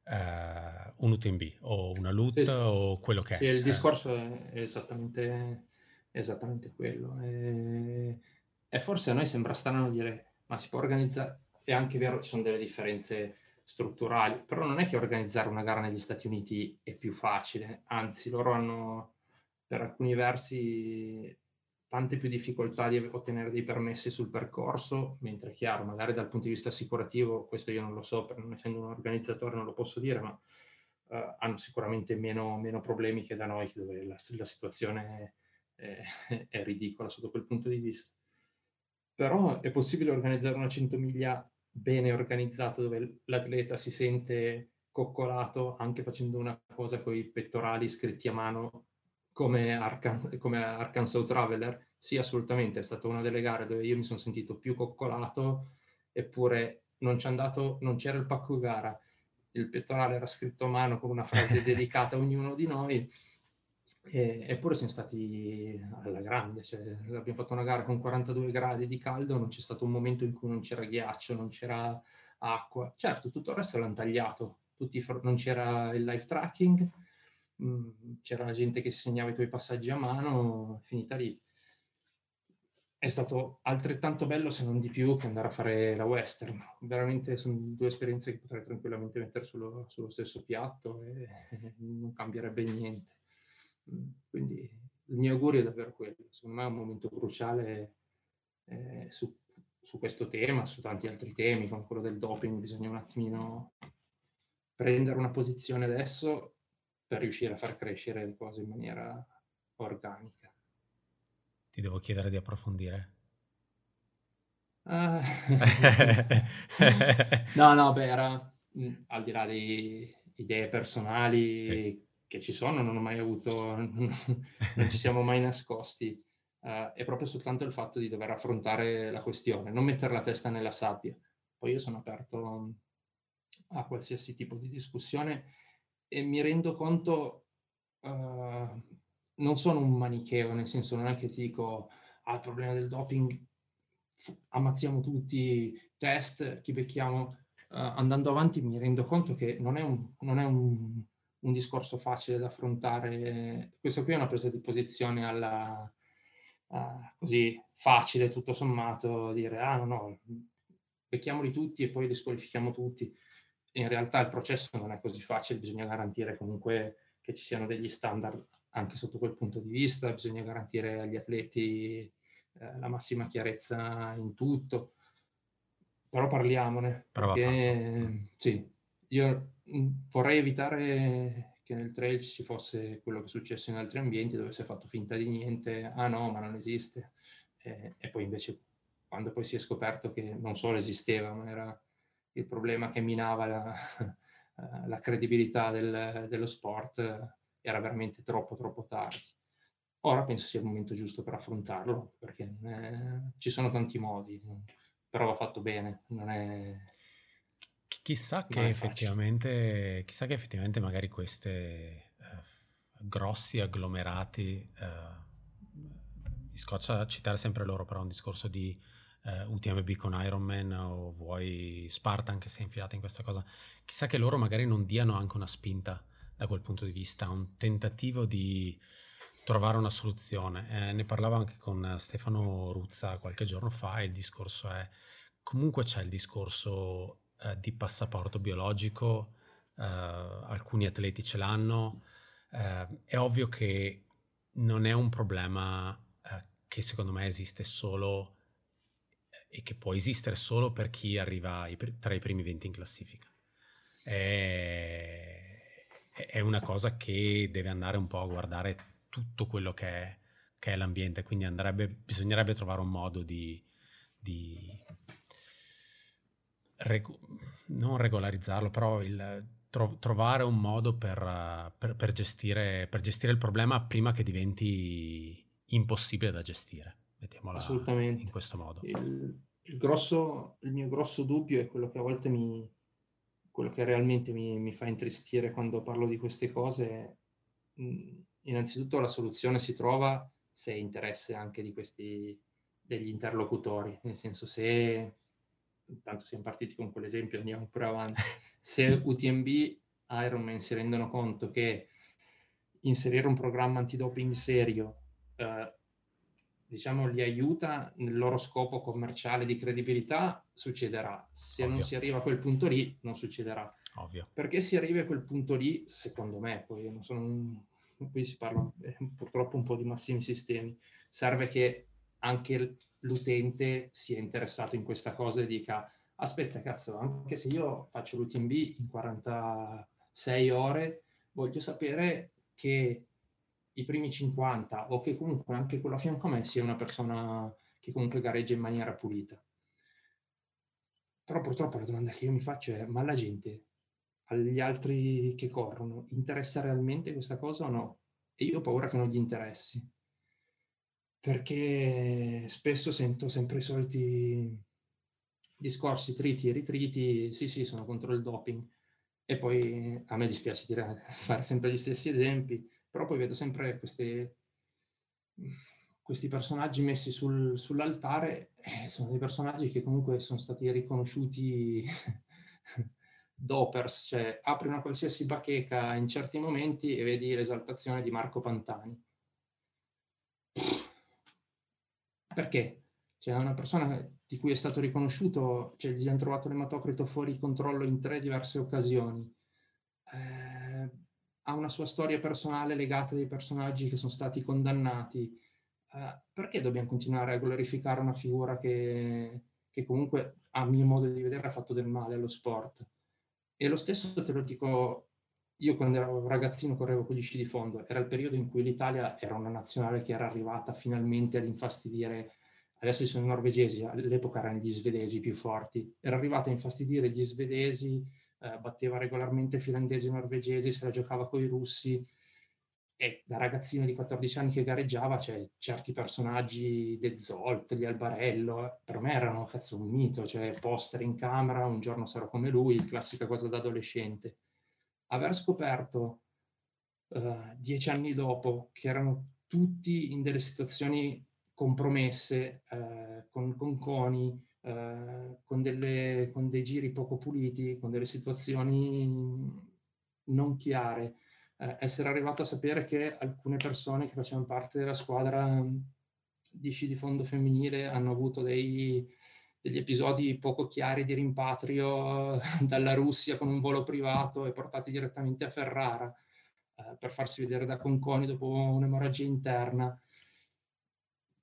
eh, un U T M B o una L U T sì, sì. o quello che sì, è. Il discorso è esattamente, esattamente quello. E, e forse a noi sembra strano dire, ma si può organizzare, è anche vero, ci sono delle differenze strutturali, però non è che organizzare una gara negli Stati Uniti è più facile, anzi loro hanno per alcuni versi tante più difficoltà di ottenere dei permessi sul percorso, mentre è chiaro, magari dal punto di vista assicurativo, questo io non lo so, per non essendo un organizzatore non lo posso dire, ma eh, hanno sicuramente meno, meno problemi che da noi, dove la, la situazione è, è ridicola sotto quel punto di vista. Però è possibile organizzare una cento miglia bene organizzato, dove l'atleta si sente coccolato anche facendo una cosa con i pettorali scritti a mano come, Arcan- come Arkansas Traveler. Sì, assolutamente, è stata una delle gare dove io mi sono sentito più coccolato, eppure non c'è andato, non c'era il pacco gara, il pettorale era scritto a mano con una frase dedicata a ognuno di noi, e, eppure siamo stati alla grande, cioè, abbiamo fatto una gara con quarantadue gradi di caldo, non c'è stato un momento in cui non c'era ghiaccio, non c'era acqua. Certo, tutto il resto l'hanno tagliato, tutti for- non c'era il live tracking, mh, c'era gente che si segnava i tuoi passaggi a mano, finita lì. è stato altrettanto bello, se non di più, che andare a fare la Western. Veramente sono due esperienze che potrei tranquillamente mettere sullo, sullo stesso piatto e non cambierebbe niente. Quindi il mio augurio è davvero quello. Secondo me è un momento cruciale eh, su, su questo tema, su tanti altri temi, come quello del doping. Bisogna un attimino prendere una posizione adesso per riuscire a far crescere le cose in maniera organica. Ti devo chiedere di approfondire? Ah. no, no, beh, era, al di là di idee personali sì. che ci sono, non ho mai avuto, non ci siamo mai nascosti, uh, è proprio soltanto il fatto di dover affrontare la questione, non mettere la testa nella sabbia. Poi io sono aperto a qualsiasi tipo di discussione e mi rendo conto... Uh, non sono un manicheo, nel senso non è che ti dico ah, il problema del doping, ammazziamo tutti, test, chi becchiamo. Uh, andando avanti mi rendo conto che non è, un, non è un, un discorso facile da affrontare. Questa qui è una presa di posizione alla uh, così facile, tutto sommato, dire ah no no, becchiamoli tutti e poi li squalifichiamo tutti. In realtà il processo non è così facile, bisogna garantire comunque che ci siano degli standard anche sotto quel punto di vista, bisogna garantire agli atleti eh, la massima chiarezza in tutto, però parliamone. Brava perché, sì, io vorrei evitare che nel trail ci fosse quello che è successo in altri ambienti dove si è fatto finta di niente, ah no, ma non esiste, e, e poi invece quando poi si è scoperto che non solo esisteva, ma era il problema che minava la, la credibilità del, dello sport, era veramente troppo troppo tardi. Ora penso sia il momento giusto per affrontarlo, perché eh, ci sono tanti modi, però va fatto bene, non è chissà che è effettivamente facile. Chissà che effettivamente magari questi eh, grossi agglomerati eh, mi scoccia citare sempre loro, però un discorso di eh, U T M B con Ironman o vuoi Spartan che si è infilata in questa cosa, chissà che loro magari non diano anche una spinta da quel punto di vista, un tentativo di trovare una soluzione. Eh, ne parlavo anche con Stefano Ruzza qualche giorno fa, il discorso è, comunque c'è il discorso eh, di passaporto biologico, eh, alcuni atleti ce l'hanno, eh, è ovvio che non è un problema eh, che secondo me esiste solo eh, e che può esistere solo per chi arriva ai, tra i primi venti in classifica. E... è una cosa che deve andare un po' a guardare tutto quello che è, che è l'ambiente, quindi andrebbe, bisognerebbe trovare un modo di, di rego- non regolarizzarlo, però il, tro- trovare un modo per, per, per, gestire, per gestire il problema prima che diventi impossibile da gestire, mettiamola assolutamente in questo modo. Il, il, grosso, il mio grosso dubbio è quello che a volte mi... quello che realmente mi, mi fa intristire quando parlo di queste cose, innanzitutto la soluzione si trova se è interesse anche di questi, degli interlocutori, nel senso se, intanto siamo partiti con quell'esempio, andiamo pure avanti, se U T M B, Ironman si rendono conto che inserire un programma antidoping serio, eh, diciamo, li aiuta nel loro scopo commerciale di credibilità, succederà. Se Ovvio. Non si arriva a quel punto lì, non succederà. Ovvio. Perché si arriva a quel punto lì, secondo me, poi non sono un... qui si parla eh, purtroppo un po' di massimi sistemi, serve che anche l'utente sia interessato in questa cosa e dica aspetta cazzo, anche se io faccio l'U T M B in quarantasei ore, voglio sapere che i primi cinquanta o che comunque anche quello a fianco a me sia una persona che comunque gareggia in maniera pulita. Però purtroppo la domanda che io mi faccio è ma la gente, agli altri che corrono, interessa realmente questa cosa o no? E io ho paura che non gli interessi, perché spesso sento sempre i soliti discorsi triti e ritriti, sì sì sono contro il doping, e poi a me dispiace dire, fare sempre gli stessi esempi, però poi vedo sempre queste, questi personaggi messi sul, sull'altare, eh, sono dei personaggi che comunque sono stati riconosciuti dopers, cioè apri una qualsiasi bacheca in certi momenti e vedi l'esaltazione di Marco Pantani. Perché? Cioè, una persona di cui è stato riconosciuto, cioè gli hanno trovato l'ematocrito fuori controllo in tre diverse occasioni. Eh, ha una sua storia personale legata a dei personaggi che sono stati condannati. Eh, perché dobbiamo continuare a glorificare una figura che, che comunque, a mio modo di vedere, ha fatto del male allo sport? E lo stesso te lo dico... Io quando ero ragazzino correvo con gli sci di fondo, era il periodo in cui l'Italia era una nazionale che era arrivata finalmente ad infastidire, adesso ci sono i norvegesi, all'epoca erano gli svedesi più forti, era arrivata a infastidire gli svedesi, eh, batteva regolarmente finlandesi e norvegesi, se la giocava con i russi, e da ragazzino di quattordici anni che gareggiava, cioè certi personaggi, De Zolt, gli Albarello, per me erano cazzo un mito, cioè poster in camera, un giorno sarò come lui, classica cosa da adolescente. Aver scoperto uh, dieci anni dopo che erano tutti in delle situazioni compromesse, uh, con Conconi, uh, con, delle, con dei giri poco puliti, con delle situazioni non chiare, uh, essere arrivato a sapere che alcune persone che facevano parte della squadra di sci di fondo femminile hanno avuto dei... degli episodi poco chiari di rimpatrio dalla Russia con un volo privato e portati direttamente a Ferrara eh, per farsi vedere da Conconi dopo un'emorragia interna,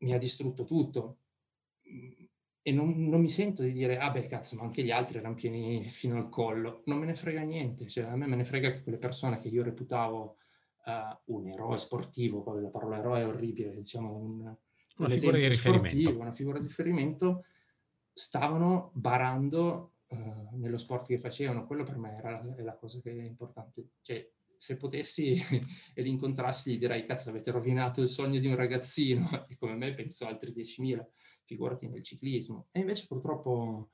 mi ha distrutto tutto. E non, non mi sento di dire, ah beh cazzo, ma anche gli altri erano pieni fino al collo. Non me ne frega niente, cioè a me me ne frega che quelle persone che io reputavo eh, un eroe sportivo, poi la parola eroe è orribile, diciamo un, una, un figura di riferimento. una figura di riferimento, stavano barando uh, nello sport che facevano. Quello per me era la, è la cosa che è importante. Cioè, se potessi e li incontrassi, gli direi, cazzo, avete rovinato il sogno di un ragazzino, e come me penso altri diecimila, figurati nel ciclismo. E invece purtroppo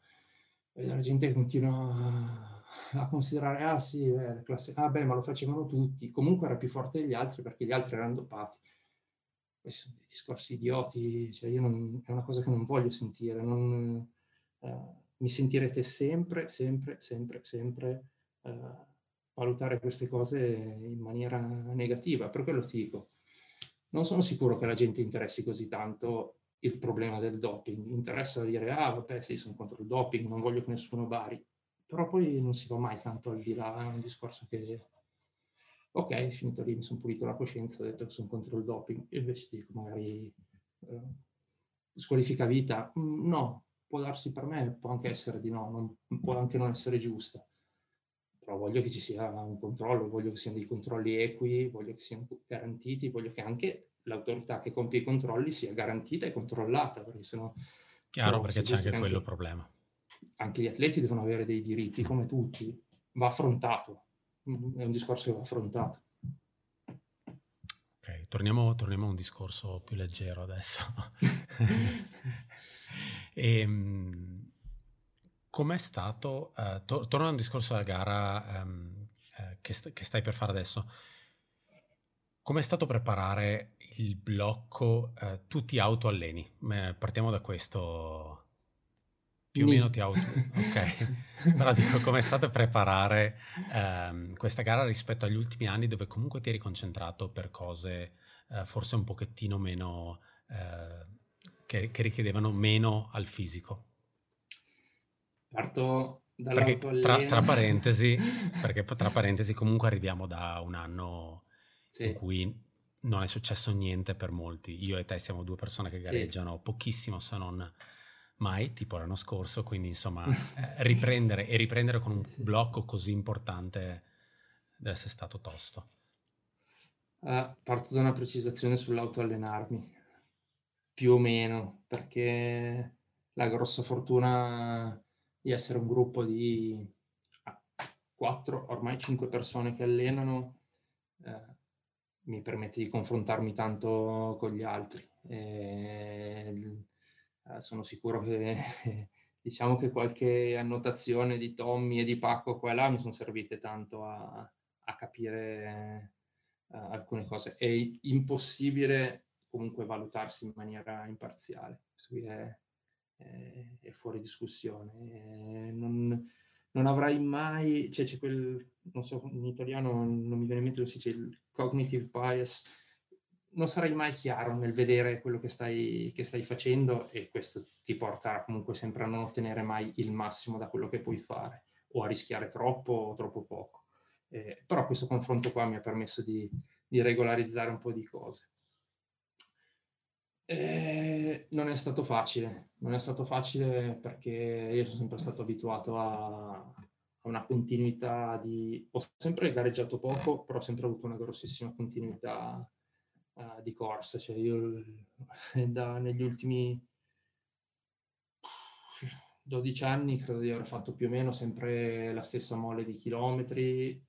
la gente continua a, a considerare, ah sì, beh, la classe, ah beh, ma lo facevano tutti, comunque era più forte degli altri perché gli altri erano dopati. Questi sono dei discorsi idioti, cioè io non, è una cosa che non voglio sentire, non... Uh, mi sentirete sempre, sempre, sempre, sempre uh, valutare queste cose in maniera negativa. Per quello ti dico, non sono sicuro che la gente interessi così tanto il problema del doping. Interessa dire, ah vabbè sì, sono contro il doping, non voglio che nessuno bari. Però poi non si va mai tanto al di là, è un discorso che... Ok, finito lì, mi sono pulito la coscienza, ho detto che sono contro il doping. E invece ti dico, magari uh, squalifica vita? Mm, no. Può darsi per me, può anche essere di no, non, può anche non essere giusta, però voglio che ci sia un controllo, voglio che siano dei controlli equi, voglio che siano garantiti, voglio che anche l'autorità che compie i controlli sia garantita e controllata, perché sennò... Chiaro, perché c'è anche quello problema. Anche gli atleti devono avere dei diritti, come tutti, va affrontato, è un discorso che va affrontato. Ok, torniamo, torniamo a un discorso più leggero adesso. E, com'è stato uh, to- tornando al discorso della gara um, uh, che, st- che stai per fare adesso, com'è stato preparare il blocco? Uh, tu ti autoalleni, partiamo da questo, più o meno ti auto ok però dico, com'è stato preparare um, questa gara rispetto agli ultimi anni dove comunque ti eri concentrato per cose uh, forse un pochettino meno uh, Che, che richiedevano meno al fisico? Parto dall'autoalleno. Tra, tra parentesi, perché tra parentesi comunque arriviamo da un anno sì. in cui non è successo niente per molti. Io e te siamo due persone che gareggiano sì. pochissimo se non mai, tipo l'anno scorso, quindi insomma riprendere e riprendere con un sì, blocco sì. così importante deve essere stato tosto. Uh, parto da una precisazione sull'autoallenarmi. Più o meno, perché la grossa fortuna di essere un gruppo di quattro, ormai cinque persone che allenano, eh, mi permette di confrontarmi tanto con gli altri. E, eh, sono sicuro che, diciamo che qualche annotazione di Tommy e di Paco qua e là mi sono servite tanto a, a capire eh, alcune cose. È impossibile... comunque valutarsi in maniera imparziale, questo è, è, è fuori discussione. Non, non avrai mai, cioè c'è quel, non so, in italiano non mi viene in mente, lo si dice il cognitive bias, non sarai mai chiaro nel vedere quello che stai, che stai facendo, e questo ti porta comunque sempre a non ottenere mai il massimo da quello che puoi fare, o a rischiare troppo o troppo poco. Eh, però questo confronto qua mi ha permesso di, di regolarizzare un po' di cose. Eh, non è stato facile, non è stato facile perché io sono sempre stato abituato a, a una continuità di... Ho sempre gareggiato poco, però ho sempre avuto una grossissima continuità uh, di corsa. Cioè io da, negli ultimi dodici anni credo di aver fatto più o meno sempre la stessa mole di chilometri,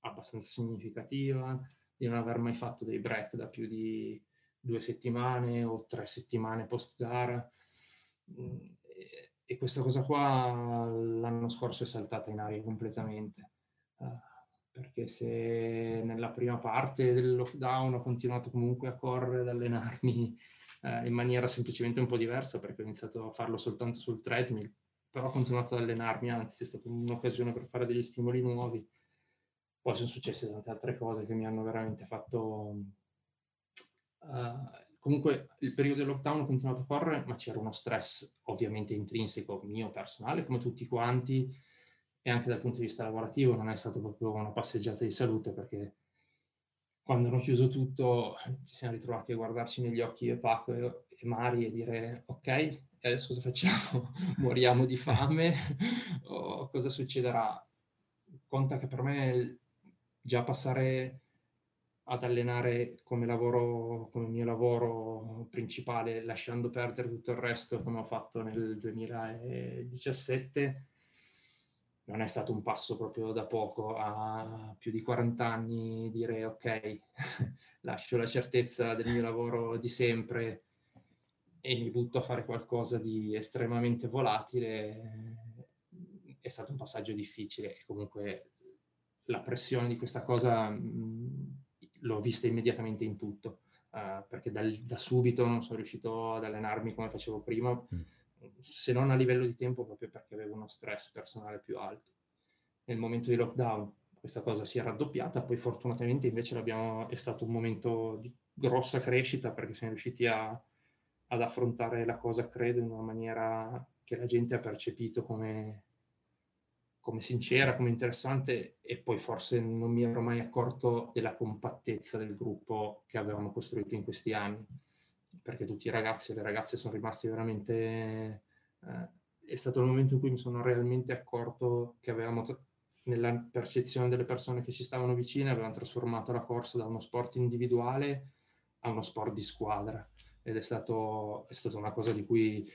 abbastanza significativa, di non aver mai fatto dei break da più di due settimane o tre settimane post gara, e questa cosa qua l'anno scorso è saltata in aria completamente, perché se nella prima parte del lockdown ho continuato comunque a correre, ad allenarmi in maniera semplicemente un po' diversa, perché ho iniziato a farlo soltanto sul treadmill, però ho continuato ad allenarmi, anzi è stata un'occasione per fare degli stimoli nuovi. Poi sono successe tante altre cose che mi hanno veramente fatto... Uh, comunque il periodo del lockdown ho continuato a correre, ma c'era uno stress ovviamente intrinseco mio personale, come tutti quanti, e anche dal punto di vista lavorativo non è stato proprio una passeggiata di salute, perché quando hanno chiuso tutto ci siamo ritrovati a guardarci negli occhi io, Paco e, e Mari, e dire ok, adesso cosa facciamo? Moriamo di fame? O cosa succederà? Conta che per me già passare ad allenare come lavoro, come mio lavoro principale, lasciando perdere tutto il resto come ho fatto nel duemiladiciassette, non è stato un passo proprio da poco. A più di quaranta anni dire ok, lascio la certezza del mio lavoro di sempre e mi butto a fare qualcosa di estremamente volatile, è stato un passaggio difficile. E comunque la pressione di questa cosa l'ho vista immediatamente in tutto, uh, perché dal, da subito non sono riuscito ad allenarmi come facevo prima, mm. se non a livello di tempo, proprio perché avevo uno stress personale più alto. Nel momento di lockdown questa cosa si è raddoppiata, poi fortunatamente invece l'abbiamo, è stato un momento di grossa crescita, perché siamo riusciti a, ad affrontare la cosa, credo, in una maniera che la gente ha percepito come... come sincera, come interessante, e poi forse non mi ero mai accorto della compattezza del gruppo che avevamo costruito in questi anni, perché tutti i ragazzi e le ragazze sono rimasti veramente... Eh, è stato il momento in cui mi sono realmente accorto che avevamo, nella percezione delle persone che ci stavano vicine, avevamo trasformato la corsa da uno sport individuale a uno sport di squadra, ed è stato, è stata una cosa di cui...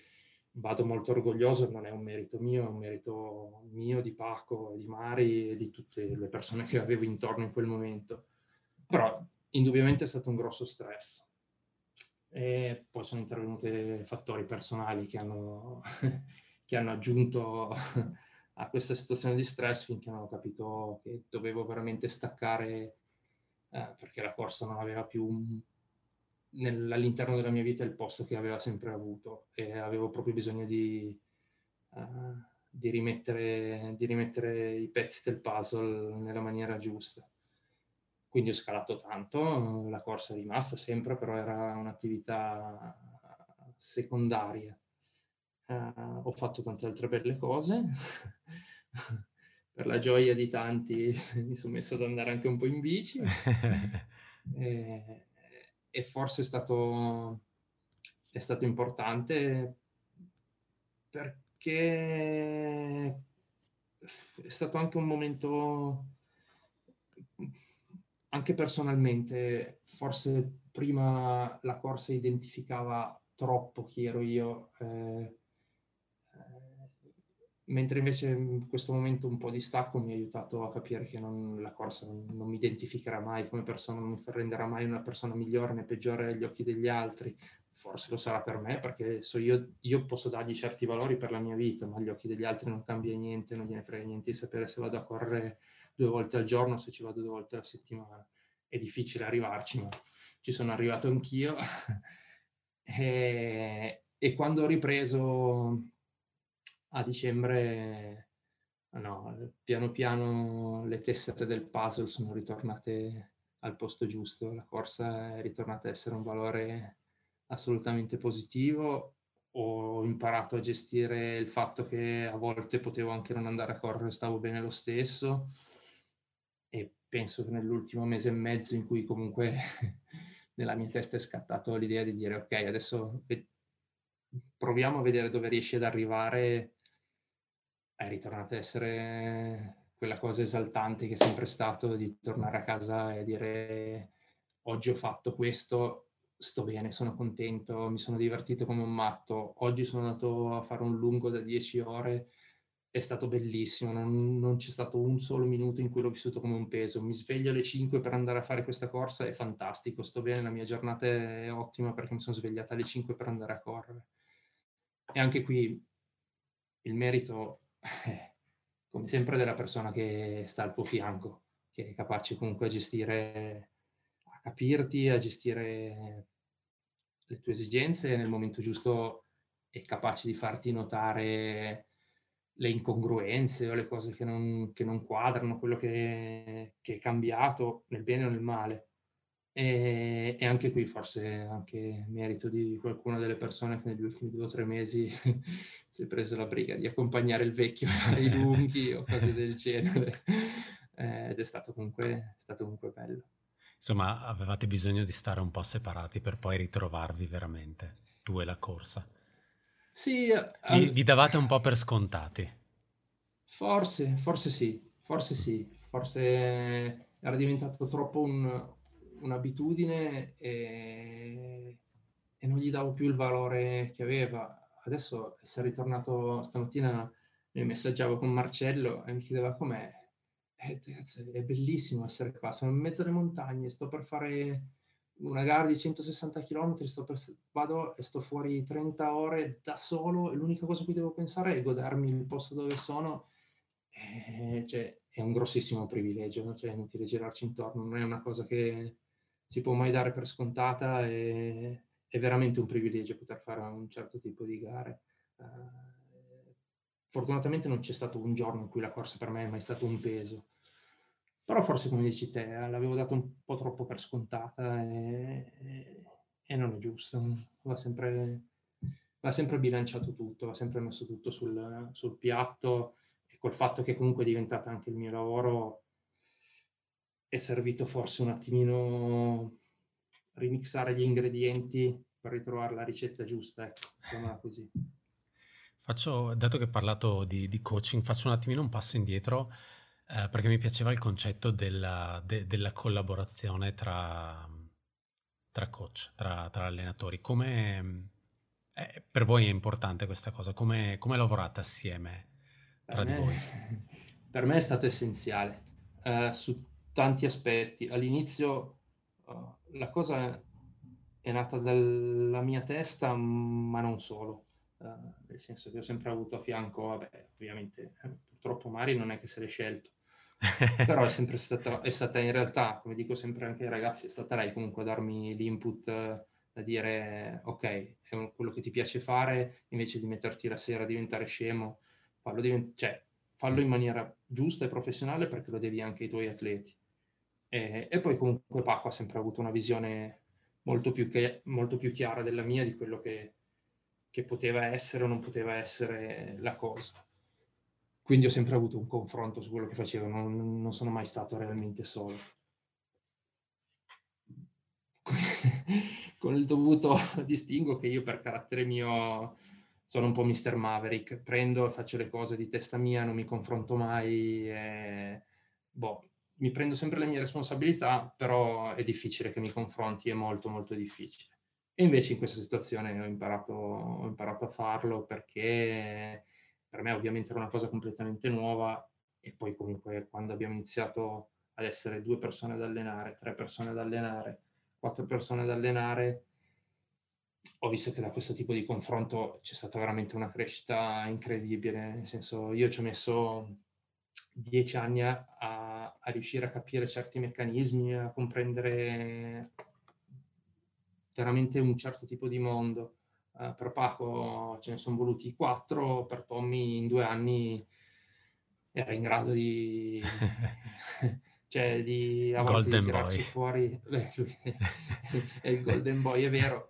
vado molto orgoglioso. Non è un merito mio, è un merito mio, di Paco, di Mari e di tutte le persone che avevo intorno in quel momento. Però indubbiamente è stato un grosso stress. E poi sono intervenuti fattori personali che hanno, che hanno aggiunto a questa situazione di stress, finché non ho capito che dovevo veramente staccare, eh, perché la corsa non aveva più un... all'interno della mia vita il posto che aveva sempre avuto, e avevo proprio bisogno di, uh, di, rimettere, di rimettere i pezzi del puzzle nella maniera giusta. Quindi ho scalato tanto, la corsa è rimasta sempre, però era un'attività secondaria. Uh, ho fatto tante altre belle cose, per la gioia di tanti mi sono messo ad andare anche un po' in bici, e, E forse è stato, è stato importante perché è stato anche un momento, anche personalmente, forse prima la corsa identificava troppo chi ero io, eh, mentre invece in questo momento un po' di stacco mi ha aiutato a capire che non, la corsa non, non mi identificherà mai come persona, non mi renderà mai una persona migliore né peggiore agli occhi degli altri. Forse lo sarà per me, perché so io, io posso dargli certi valori per la mia vita, ma agli occhi degli altri non cambia niente, non gliene frega niente di sapere se vado a correre due volte al giorno o se ci vado due volte alla settimana. È difficile arrivarci, ma ci sono arrivato anch'io. e, e quando ho ripreso... a dicembre, no, piano piano le tessere del puzzle sono ritornate al posto giusto. La corsa è ritornata a essere un valore assolutamente positivo. Ho imparato a gestire il fatto che a volte potevo anche non andare a correre, stavo bene lo stesso, e penso che nell'ultimo mese e mezzo in cui comunque nella mia testa è scattato l'idea di dire ok, adesso proviamo a vedere dove riesci ad arrivare, è ritornata a essere quella cosa esaltante che è sempre stato, di tornare a casa e dire oggi ho fatto questo, sto bene, sono contento, mi sono divertito come un matto, oggi sono andato a fare un lungo da dieci ore, è stato bellissimo, non, non c'è stato un solo minuto in cui l'ho vissuto come un peso, mi sveglio alle cinque per andare a fare questa corsa, è fantastico, sto bene, la mia giornata è ottima perché mi sono svegliata alle cinque per andare a correre. E anche qui il merito è come sempre della persona che sta al tuo fianco, che è capace comunque a gestire, a capirti, a gestire le tue esigenze e nel momento giusto è capace di farti notare le incongruenze o le cose che non, che non quadrano, quello che, che è cambiato nel bene o nel male. E, e anche qui forse anche merito di qualcuna delle persone che negli ultimi due o tre mesi si è preso la briga di accompagnare il vecchio ai lunghi o cose del genere, eh, ed è stato comunque, è stato comunque bello. Insomma, avevate bisogno di stare un po' separati per poi ritrovarvi veramente, tu e la corsa. Sì, vi, um... vi davate un po' per scontati. Forse, forse sì, forse sì, forse era diventato troppo un... un'abitudine e, e non gli davo più il valore che aveva. Adesso essere ritornato stamattina, mi messaggiavo con Marcello e mi chiedeva com'è. Eh, è bellissimo essere qua, sono in mezzo alle montagne, sto per fare una gara di centosessanta chilometri, sto per, vado e sto fuori trenta ore da solo e l'unica cosa a cui devo pensare è godermi il posto dove sono. Eh, cioè, è un grossissimo privilegio, cioè, inutile girarci intorno, non è una cosa che si può mai dare per scontata, e è veramente un privilegio poter fare un certo tipo di gare. Uh, fortunatamente non c'è stato un giorno in cui la corsa per me è mai stato un peso, però forse come dici te, l'avevo dato un po' troppo per scontata e, e, e non è giusto, va sempre, va sempre bilanciato tutto, va sempre messo tutto sul, sul piatto, e col fatto che comunque è diventata anche il mio lavoro, è servito forse un attimino remixare gli ingredienti per ritrovare la ricetta giusta, ecco, chiamala così. Faccio, dato che ho parlato di, di coaching, faccio un attimino un passo indietro, eh, perché mi piaceva il concetto della, de, della collaborazione tra, tra coach, tra, tra allenatori. Come eh, per voi è importante questa cosa? Come, come lavorate assieme tra di voi? Per me è stato essenziale. Eh, su tanti aspetti. All'inizio uh, la cosa è nata dalla mia testa, ma non solo, uh, nel senso che ho sempre avuto a fianco, vabbè, ovviamente eh, purtroppo Mari non è che se l'è scelto, però è sempre stata, è stata in realtà, come dico sempre anche ai ragazzi, è stata lei comunque a darmi l'input, uh, da dire ok, è un, quello che ti piace fare, invece di metterti la sera a diventare scemo, fallo, divent- cioè, fallo in maniera giusta e professionale perché lo devi anche ai tuoi atleti. E, e poi comunque Paco ha sempre avuto una visione molto più, che, molto più chiara della mia di quello che, che poteva essere o non poteva essere la cosa. Quindi ho sempre avuto un confronto su quello che facevo, non, non sono mai stato realmente solo. Con, con il dovuto distinguo che io per carattere mio sono un po' mister Maverick, prendo e faccio le cose di testa mia, non mi confronto mai, e, boh, mi prendo sempre le mie responsabilità, però è difficile che mi confronti, è molto molto difficile. E invece in questa situazione ho imparato, ho imparato a farlo, perché per me ovviamente era una cosa completamente nuova, e poi comunque quando abbiamo iniziato ad essere due persone ad allenare, tre persone ad allenare, quattro persone ad allenare, ho visto che da questo tipo di confronto c'è stata veramente una crescita incredibile, nel senso io ci ho messo dieci anni a, a riuscire a capire certi meccanismi, a comprendere veramente un certo tipo di mondo. Uh, per Paco ce ne sono voluti quattro, per Tommy in due anni era in grado di cioè di a volte golden di tirarci boy. Fuori eh, lui, è il golden boy, è vero.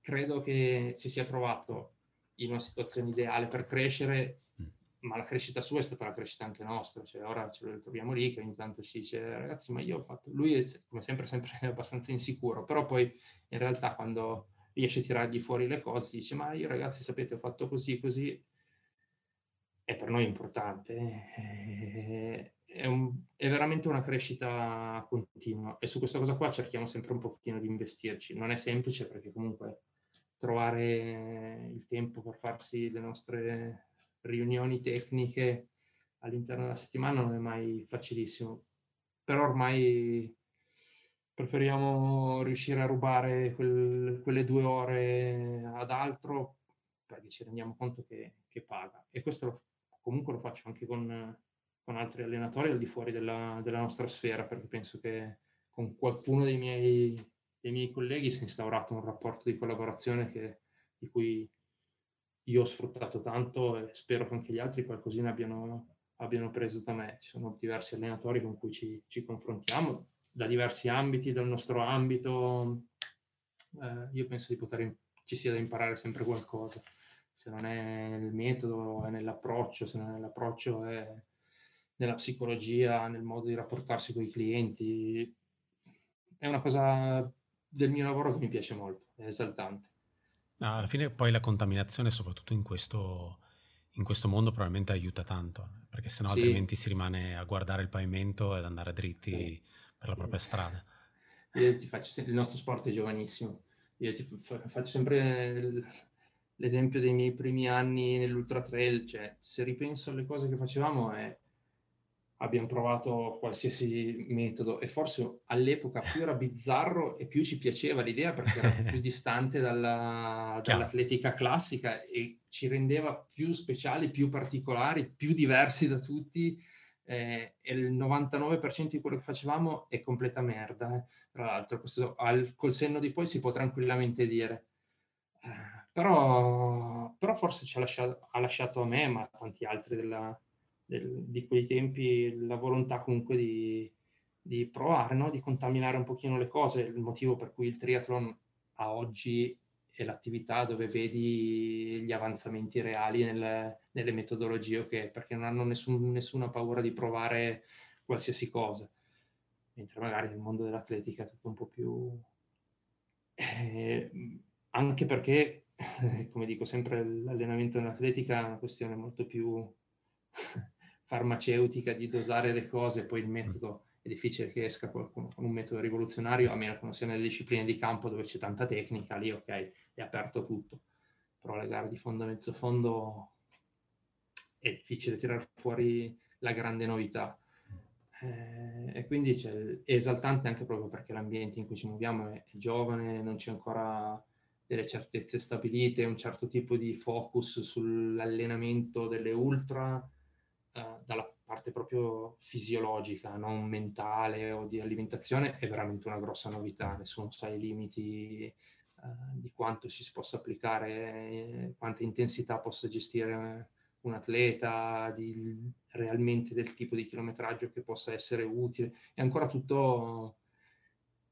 Credo che si sia trovato in una situazione ideale per crescere, mm. ma la crescita sua è stata la crescita anche nostra, cioè ora ce lo ritroviamo lì che ogni tanto ci dice ragazzi ma io ho fatto, lui è come sempre sempre abbastanza insicuro, però poi in realtà quando riesce a tirargli fuori le cose dice ma io ragazzi sapete ho fatto così così, è per noi importante, è, un, è veramente una crescita continua e su questa cosa qua cerchiamo sempre un pochino di investirci, non è semplice perché comunque trovare il tempo per farsi le nostre riunioni tecniche all'interno della settimana non è mai facilissimo, però ormai preferiamo riuscire a rubare quel, quelle due ore ad altro perché ci rendiamo conto che, che paga, e questo lo, comunque lo faccio anche con, con altri allenatori al di fuori della, della nostra sfera, perché penso che con qualcuno dei miei, dei miei colleghi si è instaurato un rapporto di collaborazione che, di cui io ho sfruttato tanto e spero che anche gli altri qualcosina abbiano, abbiano preso da me. Ci sono diversi allenatori con cui ci, ci confrontiamo da diversi ambiti, dal nostro ambito, eh, io penso di poter, ci sia da imparare sempre qualcosa, se non è nel metodo è nell'approccio, se non è nell'approccio è nella psicologia, nel modo di rapportarsi con i clienti. È una cosa del mio lavoro che mi piace molto, è esaltante. Ah, alla fine poi la contaminazione soprattutto in questo, in questo mondo probabilmente aiuta tanto, perché sennò sì. altrimenti si rimane a guardare il pavimento ed andare dritti sì. per la propria strada. Io ti faccio sempre, il nostro sport è giovanissimo, io ti faccio sempre l'esempio dei miei primi anni nell'Ultra Trail, cioè se ripenso alle cose che facevamo è abbiamo provato qualsiasi metodo e forse all'epoca più era bizzarro e più ci piaceva l'idea perché era più distante dalla, dall'atletica classica e ci rendeva più speciali, più particolari, più diversi da tutti, eh, e il novantanove per cento di quello che facevamo è completa merda, eh. Tra l'altro questo al, col senno di poi si può tranquillamente dire, eh, però, però forse ci ha lasciato, ha lasciato a me ma a tanti altri della di quei tempi la volontà comunque di, di provare, no? Di contaminare un pochino le cose, il motivo per cui il triathlon a oggi è l'attività dove vedi gli avanzamenti reali nel, nelle metodologie, okay? Perché non hanno nessun, nessuna paura di provare qualsiasi cosa, mentre magari nel mondo dell'atletica è tutto un po' più... Eh, anche perché, come dico sempre, l'allenamento nell'atletica è una questione molto più... farmaceutica di dosare le cose, poi il metodo è difficile che esca qualcuno con un metodo rivoluzionario, a meno che non sia nelle discipline di campo dove c'è tanta tecnica, lì ok, è aperto tutto, però le gare di fondo a mezzo fondo è difficile tirare fuori la grande novità, eh, e quindi cioè, è esaltante anche proprio perché l'ambiente in cui ci muoviamo è, è giovane, non c'è ancora delle certezze stabilite, un certo tipo di focus sull'allenamento delle ultra, Uh, dalla parte proprio fisiologica, non mentale o di alimentazione, è veramente una grossa novità. Nessuno sa i limiti uh, di quanto ci si possa applicare, quanta intensità possa gestire un atleta, di, realmente del tipo di chilometraggio che possa essere utile. È ancora tutto,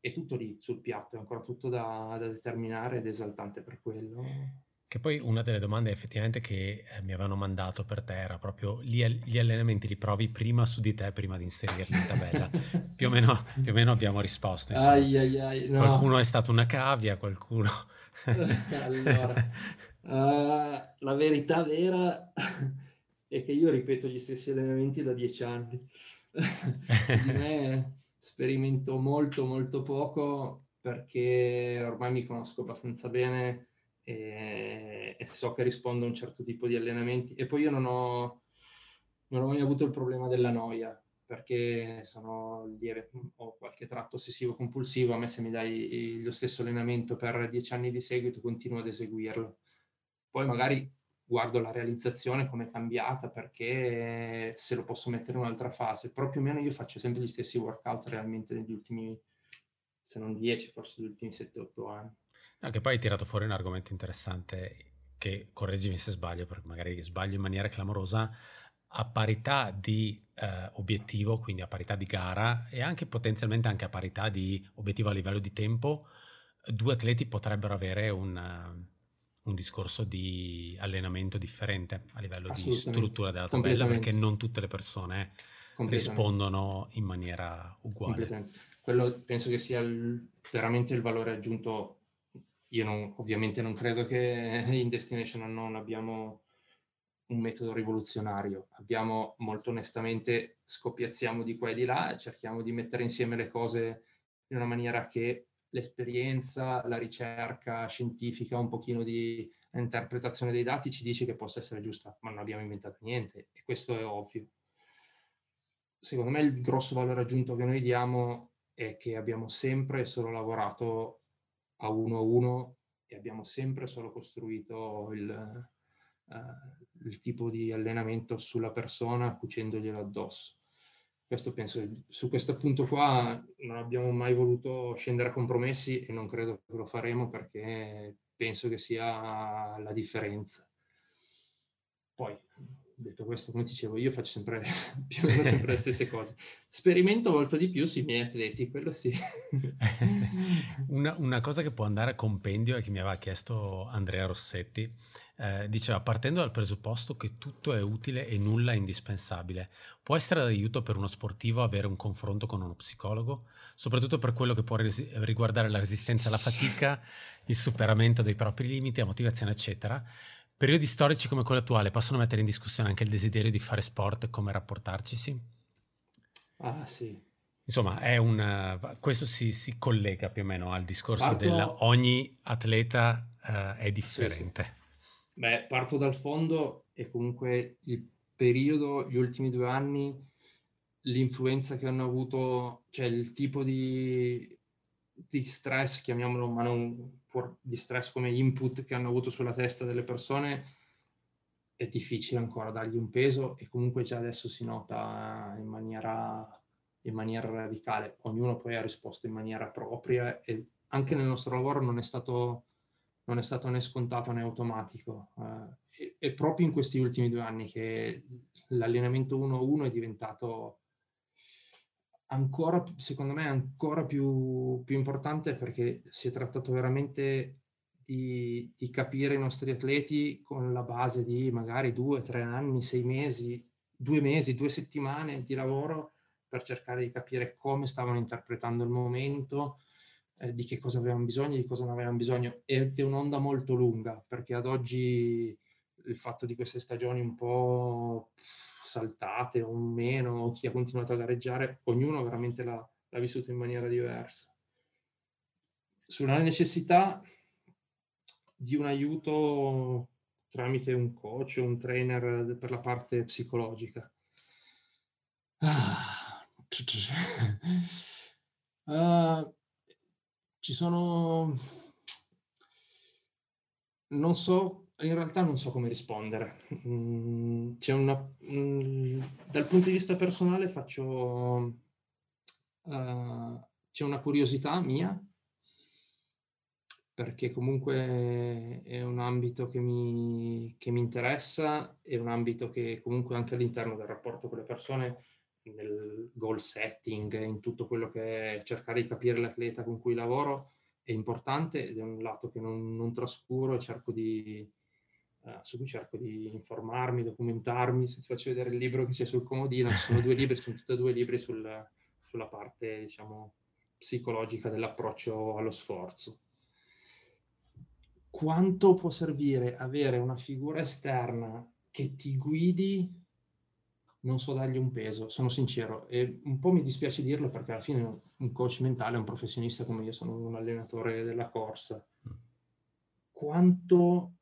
è tutto lì sul piatto, è ancora tutto da, da determinare ed è esaltante per quello. Che poi una delle domande effettivamente che mi avevano mandato per te era proprio gli, gli allenamenti li provi prima su di te prima di inserirli in tabella. più, o meno, più o meno abbiamo risposto. Ai, ai, ai, no. Qualcuno è stato una cavia, qualcuno... allora, uh, la verità vera è che io ripeto gli stessi allenamenti da dieci anni. Su di me sperimento molto molto poco perché ormai mi conosco abbastanza bene e so che rispondo a un certo tipo di allenamenti e poi io non ho, non ho mai avuto il problema della noia perché sono lieve, ho qualche tratto ossessivo compulsivo, a me se mi dai lo stesso allenamento per dieci anni di seguito continuo ad eseguirlo, poi magari guardo la realizzazione come è cambiata perché se lo posso mettere in un'altra fase, però più o meno io faccio sempre gli stessi workout realmente negli ultimi, se non dieci, forse gli ultimi sette otto anni. Anche poi hai tirato fuori un argomento interessante che, correggimi se sbaglio, perché magari sbaglio in maniera clamorosa, a parità di eh, obiettivo, quindi a parità di gara e anche potenzialmente anche a parità di obiettivo a livello di tempo, due atleti potrebbero avere un, un discorso di allenamento differente a livello di struttura della tabella, perché non tutte le persone rispondono in maniera uguale. Quello penso che sia il, veramente il valore aggiunto. Io non, ovviamente non credo che in Destination non abbiamo un metodo rivoluzionario, abbiamo molto onestamente, scopiazziamo di qua e di là, cerchiamo di mettere insieme le cose in una maniera che l'esperienza, la ricerca scientifica, un pochino di interpretazione dei dati ci dice che possa essere giusta, ma non abbiamo inventato niente e questo è ovvio. Secondo me il grosso valore aggiunto che noi diamo è che abbiamo sempre solo lavorato a uno a uno e abbiamo sempre solo costruito il, uh, il tipo di allenamento sulla persona cucendoglielo addosso. Questo penso, su questo punto qua non abbiamo mai voluto scendere a compromessi e non credo che lo faremo perché penso che sia la differenza. Poi, detto questo, come dicevo, io faccio sempre più o meno sempre le stesse cose. Sperimento molto di più sui miei atleti, quello sì. una, una cosa che può andare a compendio e che mi aveva chiesto Andrea Rossetti, eh, diceva: partendo dal presupposto che tutto è utile e nulla è indispensabile, può essere d'aiuto per uno sportivo avere un confronto con uno psicologo, soprattutto per quello che può resi- riguardare la resistenza alla fatica, il superamento dei propri limiti, la motivazione, eccetera. Periodi storici come quello attuale possono mettere in discussione anche il desiderio di fare sport e come rapportarci, sì? Ah, sì. Insomma, è un, questo si, si collega più o meno al discorso parto... della ogni atleta uh, è differente. Sì, sì. Beh, parto dal fondo e comunque il periodo, gli ultimi due anni, l'influenza che hanno avuto, cioè il tipo di, di stress, chiamiamolo, ma non... di stress come input che hanno avuto sulla testa delle persone, è difficile ancora dargli un peso e comunque già adesso si nota in maniera, in maniera radicale. Ognuno poi ha risposto in maniera propria e anche nel nostro lavoro non è stato, non è stato né scontato né automatico. Eh, è, è proprio in questi ultimi due anni che l'allenamento uno a uno è diventato ancora, secondo me, ancora più, più importante, perché si è trattato veramente di, di capire i nostri atleti con la base di magari due, tre anni, sei mesi, due mesi, due settimane di lavoro per cercare di capire come stavano interpretando il momento, eh, di che cosa avevano bisogno, di cosa non avevano bisogno. Ed è un'onda molto lunga, perché ad oggi il fatto di queste stagioni un po' saltate o meno, chi ha continuato a gareggiare, ognuno veramente l'ha, l'ha vissuto in maniera diversa. Sulla necessità di un aiuto tramite un coach o un trainer per la parte psicologica. Ah. uh, ci sono... Non so... In realtà non so come rispondere. C'è una, dal punto di vista personale faccio, uh, c'è una curiosità mia, perché comunque è un ambito che mi, che mi interessa, è un ambito che comunque anche all'interno del rapporto con le persone, nel goal setting, in tutto quello che è cercare di capire l'atleta con cui lavoro, è importante ed è un lato che non, non trascuro e cerco di... Uh, su cui cerco di informarmi, documentarmi. Se ti faccio vedere il libro che c'è sul comodino, ci sono due libri, sono tutti e due libri sul, sulla parte, diciamo, psicologica dell'approccio allo sforzo. Quanto può servire avere una figura esterna che ti guidi? Non so dargli un peso, sono sincero, e un po' mi dispiace dirlo perché alla fine un coach mentale è un professionista come io, sono un allenatore della corsa. Quanto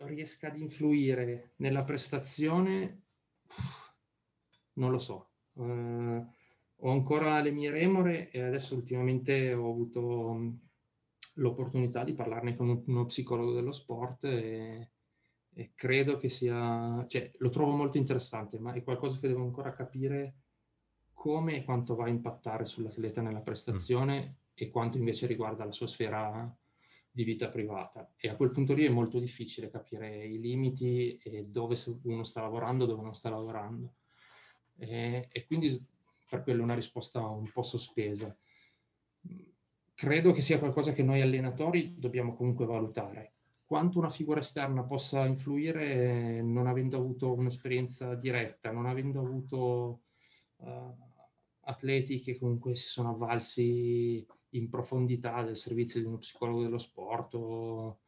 riesca ad influire nella prestazione non lo so. Uh, ho ancora le mie remore e adesso ultimamente ho avuto um, l'opportunità di parlarne con uno psicologo dello sport e, e credo che sia, cioè lo trovo molto interessante, ma è qualcosa che devo ancora capire come e quanto va a impattare sull'atleta nella prestazione mm. e quanto invece riguarda la sua sfera di vita privata, e a quel punto lì è molto difficile capire i limiti e dove uno sta lavorando, dove non sta lavorando, e, e quindi per quello una risposta un po' sospesa. Credo che sia qualcosa che noi allenatori dobbiamo comunque valutare. Quanto una figura esterna possa influire, non avendo avuto un'esperienza diretta, non avendo avuto uh, atleti che comunque si sono avvalsi in profondità del servizio di uno psicologo dello sport, o...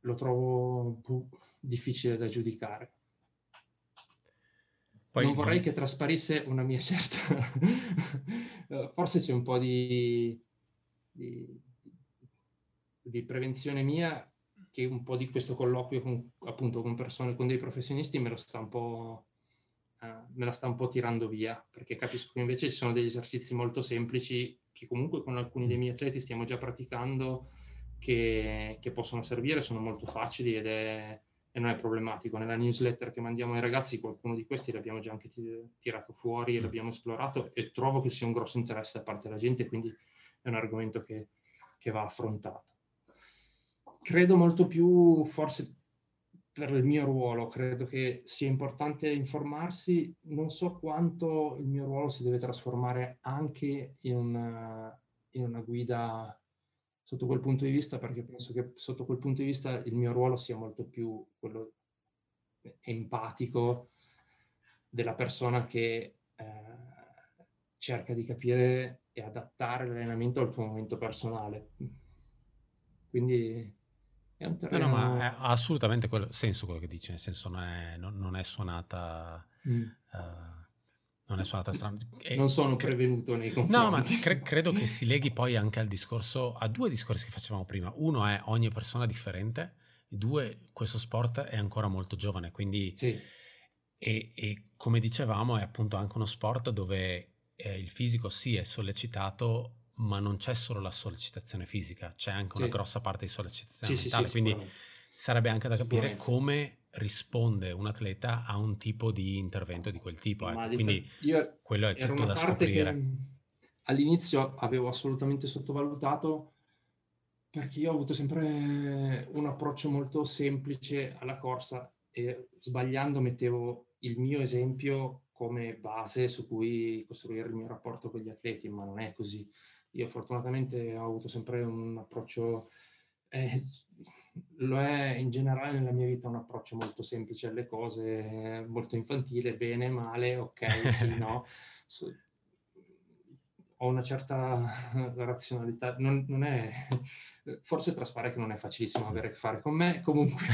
lo trovo un po' difficile da giudicare. Poi, non vorrei che trasparisse una mia certa... Forse c'è un po' di, di, di prevenzione mia, che un po' di questo colloquio con, appunto con persone, con dei professionisti, me lo sta un po', eh, me la sta un po' tirando via, perché capisco che invece ci sono degli esercizi molto semplici che comunque con alcuni dei miei atleti stiamo già praticando, che, che possono servire, sono molto facili ed è... e non è problematico. Nella newsletter che mandiamo ai ragazzi qualcuno di questi l'abbiamo già anche t- tirato fuori e l'abbiamo esplorato, e trovo che sia un grosso interesse da parte della gente, quindi è un argomento che, che va affrontato. Credo molto più, forse per il mio ruolo, credo che sia importante informarsi. Non so quanto il mio ruolo si deve trasformare anche in una, in una guida sotto quel punto di vista, perché penso che sotto quel punto di vista il mio ruolo sia molto più quello empatico della persona che eh, cerca di capire e adattare l'allenamento al tuo momento personale. Quindi è un terreno... No, no, ma ha assolutamente quel senso quello che dice, nel senso non è, non, non è suonata... Mm. Uh, Non è suonata strana. E non sono prevenuto nei confronti. No, ma cre- credo che si leghi poi anche al discorso, a due discorsi che facevamo prima. Uno è ogni persona differente, due, questo sport è ancora molto giovane, quindi sì. e, e come dicevamo è appunto anche uno sport dove eh, il fisico sì è sollecitato, ma non c'è solo la sollecitazione fisica, c'è anche sì. una grossa parte di sollecitazione sì, mentale, sì, sì, quindi sarebbe anche da capire come risponde un atleta a un tipo di intervento di quel tipo, ecco. Quindi io quello è tutto da scoprire. Che all'inizio avevo assolutamente sottovalutato, perché io ho avuto sempre un approccio molto semplice alla corsa e sbagliando mettevo il mio esempio come base su cui costruire il mio rapporto con gli atleti, ma non è così. Io fortunatamente ho avuto sempre un approccio eh, lo è in generale nella mia vita, un approccio molto semplice alle cose, molto infantile, bene, male, ok, sì, no. So, ho una certa razionalità, non, non è, forse traspare che non è facilissimo avere a che fare con me, comunque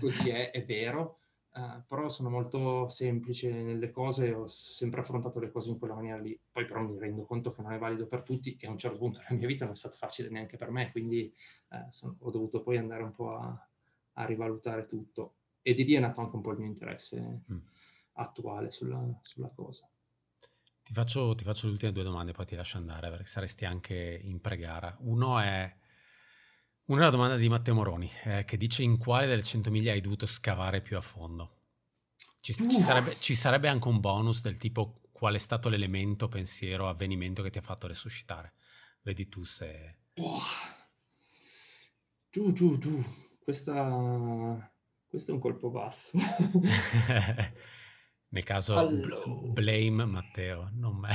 così è, è vero, uh, però sono molto semplice nelle cose, ho sempre affrontato le cose in quella maniera lì. Poi però mi rendo conto che non è valido per tutti e a un certo punto nella mia vita non è stato facile neanche per me, quindi... Eh, sono, ho dovuto poi andare un po' a, a rivalutare tutto, e di lì è nato anche un po' il mio interesse mm. attuale sulla, sulla cosa. Ti faccio, ti faccio le ultime due domande, poi ti lascio andare perché saresti anche in pregara. Uno è una è la domanda di Matteo Moroni eh, che dice: in quale delle cento miglia hai dovuto scavare più a fondo? Ci, uh. ci, sarebbe, ci sarebbe anche un bonus del tipo: qual è stato l'elemento, pensiero, avvenimento che ti ha fatto resuscitare? Vedi tu se... Uh. Giù, giù, giù. Questa, questo è un colpo basso. Nel caso allora... blame Matteo, non me.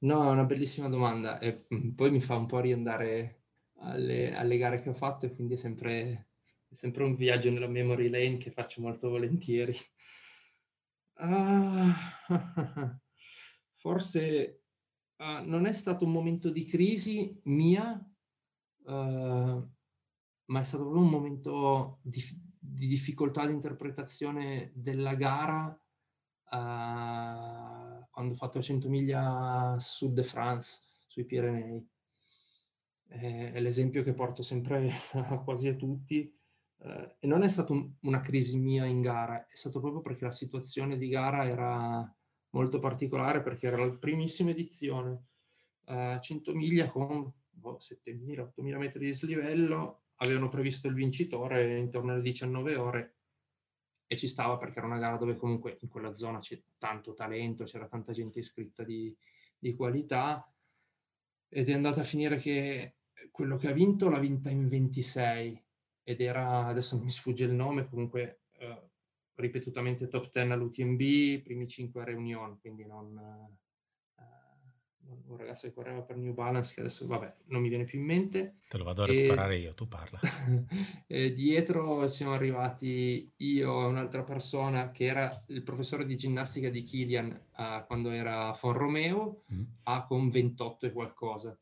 No, è una bellissima domanda e poi mi fa un po' riandare alle, alle gare che ho fatto, e quindi è sempre, è sempre un viaggio nella memory lane che faccio molto volentieri. Ah, forse ah, non è stato un momento di crisi mia, uh, ma è stato proprio un momento di, di difficoltà di interpretazione della gara uh, quando ho fatto cento miglia Sud de France, sui Pirenei. Eh, è l'esempio che porto sempre quasi a tutti. Eh, e non è stata un, una crisi mia in gara, è stato proprio perché la situazione di gara era molto particolare, perché era la primissima edizione. Eh, cento miglia con oh, settemila ottomila metri di dislivello. Avevano previsto il vincitore intorno alle diciannove ore e ci stava, perché era una gara dove comunque in quella zona c'è tanto talento, c'era tanta gente iscritta di, di qualità, ed è andata a finire che quello che ha vinto l'ha vinta in ventisei ed era, adesso mi sfugge il nome, comunque eh, ripetutamente top dieci all'U T M B, primi cinque a Reunion, quindi non, eh, un ragazzo che correva per New Balance che adesso vabbè non mi viene più in mente. Te lo vado a recuperare e... io, tu parla. E dietro siamo arrivati io e un'altra persona che era il professore di ginnastica di Kylian eh, quando era a Fonromeo, mm. a con ventotto e qualcosa.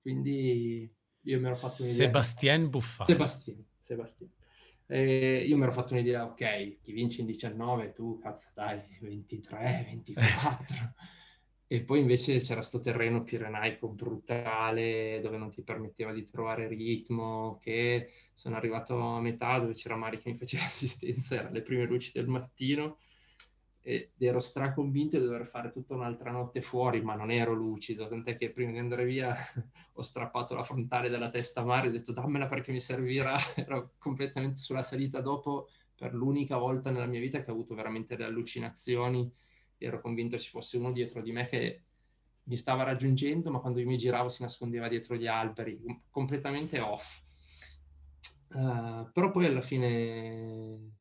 Quindi io mi ero fatto un'idea. Sebastien Buffani. Sebastien, Sebastien. Eh, io mi ero fatto un'idea, ok, chi vince in diciannove, tu cazzo dai, ventitré, ventiquattro. E poi invece c'era sto terreno pirenaico brutale, dove non ti permetteva di trovare ritmo, che sono arrivato a metà, dove c'era Mari che mi faceva assistenza, erano le prime luci del mattino, ed ero straconvinto di dover fare tutta un'altra notte fuori, ma non ero lucido, tant'è che prima di andare via ho strappato la frontale dalla testa a Mario, ho detto dammela perché mi servirà, ero completamente sulla salita. Dopo, per l'unica volta nella mia vita che ho avuto veramente delle allucinazioni, ero convinto ci fosse uno dietro di me che mi stava raggiungendo, ma quando io mi giravo si nascondeva dietro gli alberi, completamente off. Uh, però poi alla fine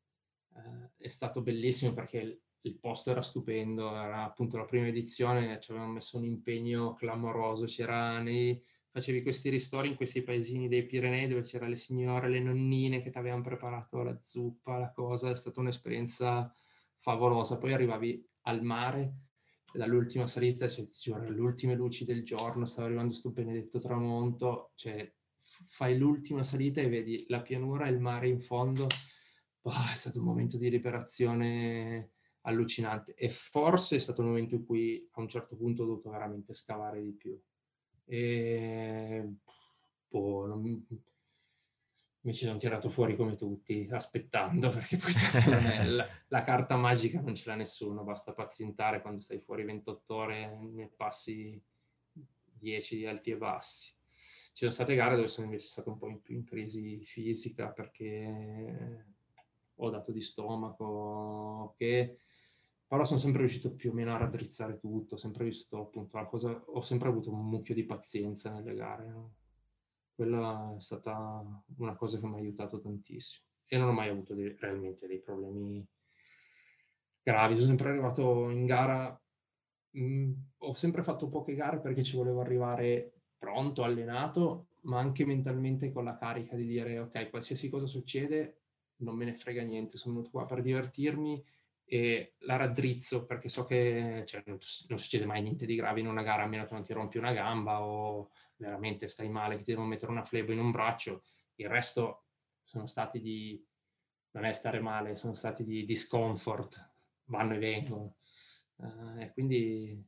uh, è stato bellissimo perché il posto era stupendo, era appunto la prima edizione, ci avevano messo un impegno clamoroso, c'era nei, facevi questi ristori in questi paesini dei Pirenei dove c'era le signore, le nonnine che ti avevano preparato la zuppa, la cosa, è stata un'esperienza favolosa. Poi arrivavi al mare, dall'ultima salita, cioè, ti giuro, alle ultime luci del giorno, stava arrivando sto benedetto tramonto, cioè fai l'ultima salita e vedi la pianura e il mare in fondo, oh, è stato un momento di liberazione allucinante, e forse è stato il momento in cui a un certo punto ho dovuto veramente scavare di più e boh, non... mi ci sono tirato fuori come tutti aspettando, perché poi tanto non è la, la carta magica non ce l'ha nessuno, basta pazientare. Quando stai fuori ventotto ore ne passi dieci alti e bassi. Ci sono state gare dove sono invece stato un po' in, più in crisi fisica perché ho dato di stomaco che... Però sono sempre riuscito più o meno a raddrizzare tutto, sempre visto appunto la cosa, ho sempre avuto un mucchio di pazienza nelle gare, no? Quella è stata una cosa che mi ha aiutato tantissimo e non ho mai avuto dei, realmente dei problemi gravi. Sono sempre arrivato in gara, mh, ho sempre fatto poche gare perché ci volevo arrivare pronto, allenato, ma anche mentalmente con la carica di dire ok, qualsiasi cosa succede non me ne frega niente, sono venuto qua per divertirmi e la raddrizzo perché so che cioè, non, non succede mai niente di grave in una gara, a meno che non ti rompi una gamba o veramente stai male che ti devono mettere una flebo in un braccio. Il resto sono stati di non è stare male, sono stati di discomfort, vanno e vengono, eh, quindi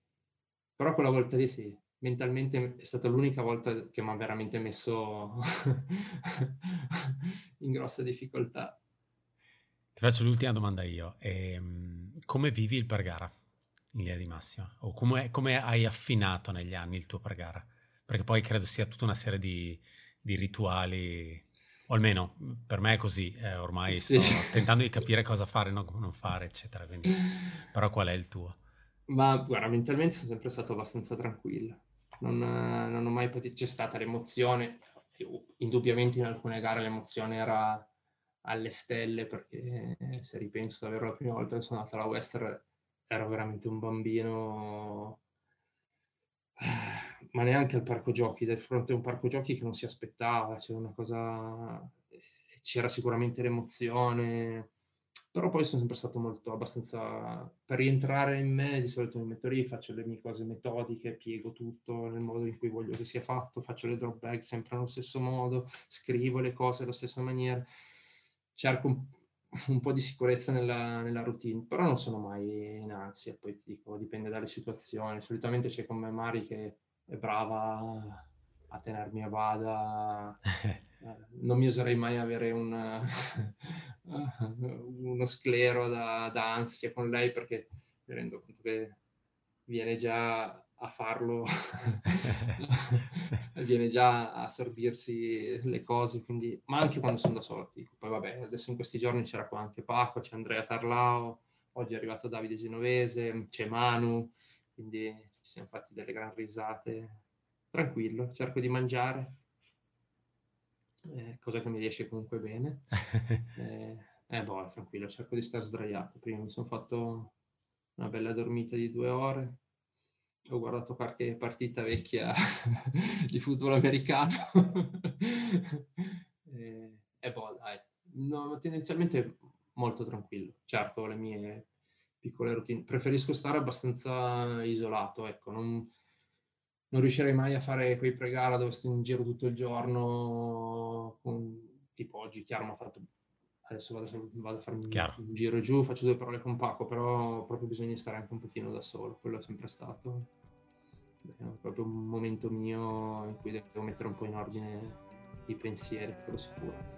però quella volta lì sì, mentalmente è stata l'unica volta che mi ha veramente messo in grossa difficoltà. Ti faccio l'ultima domanda io. Ehm, come vivi il pre-gara in linea di massima? O come, come hai affinato negli anni il tuo pre-gara? Perché poi credo sia tutta una serie di, di rituali, o almeno per me è così, eh, ormai sì. Sto tentando di capire cosa fare, no, come non fare, eccetera. Quindi, però qual è il tuo? Ma guarda, mentalmente sono sempre stato abbastanza tranquillo. Non, non ho mai potuto, c'è stata l'emozione, indubbiamente in alcune gare l'emozione era alle stelle, perché se ripenso davvero la prima volta che sono andato alla Western ero veramente un bambino, ma neanche al parco giochi, del fronte a un parco giochi che non si aspettava, c'era una cosa, c'era sicuramente l'emozione, però poi sono sempre stato molto abbastanza, per rientrare in me di solito mi metto lì, faccio le mie cose metodiche, piego tutto nel modo in cui voglio che sia fatto, faccio le drop bag sempre allo stesso modo, scrivo le cose alla stessa maniera, cerco un, un po' di sicurezza nella, nella routine, però non sono mai in ansia. Poi ti dico, dipende dalle situazioni, solitamente c'è con me Mari che è brava a tenermi a bada, non mi oserei mai avere un, uno sclero da, da ansia con lei, perché mi rendo conto che viene già a farlo, viene già a sorbirsi le cose, quindi, ma anche quando sono da solo, dico. Poi vabbè, adesso in questi giorni c'era qua anche Paco, c'è Andrea Tarlao, oggi è arrivato Davide Genovese, c'è Manu, quindi ci siamo fatti delle gran risate, tranquillo, cerco di mangiare, eh, cosa che mi riesce comunque bene. eh, eh boh, tranquillo, cerco di star sdraiato. Prima mi sono fatto una bella dormita di due ore, ho guardato qualche partita vecchia di football americano. eh, eh boh, dai, no, tendenzialmente molto tranquillo. Certo, le mie piccole routine, preferisco stare abbastanza isolato, ecco, non, non riuscirei mai a fare quei pre-gara dove sto in giro tutto il giorno, con, tipo oggi, chiaro, mi ha fatto, adesso vado, vado a fare un, un giro giù, faccio due parole con Paco, però proprio bisogna stare anche un pochino da solo, quello è sempre stato, è proprio un momento mio in cui devo mettere un po' in ordine i pensieri, quello sicuro.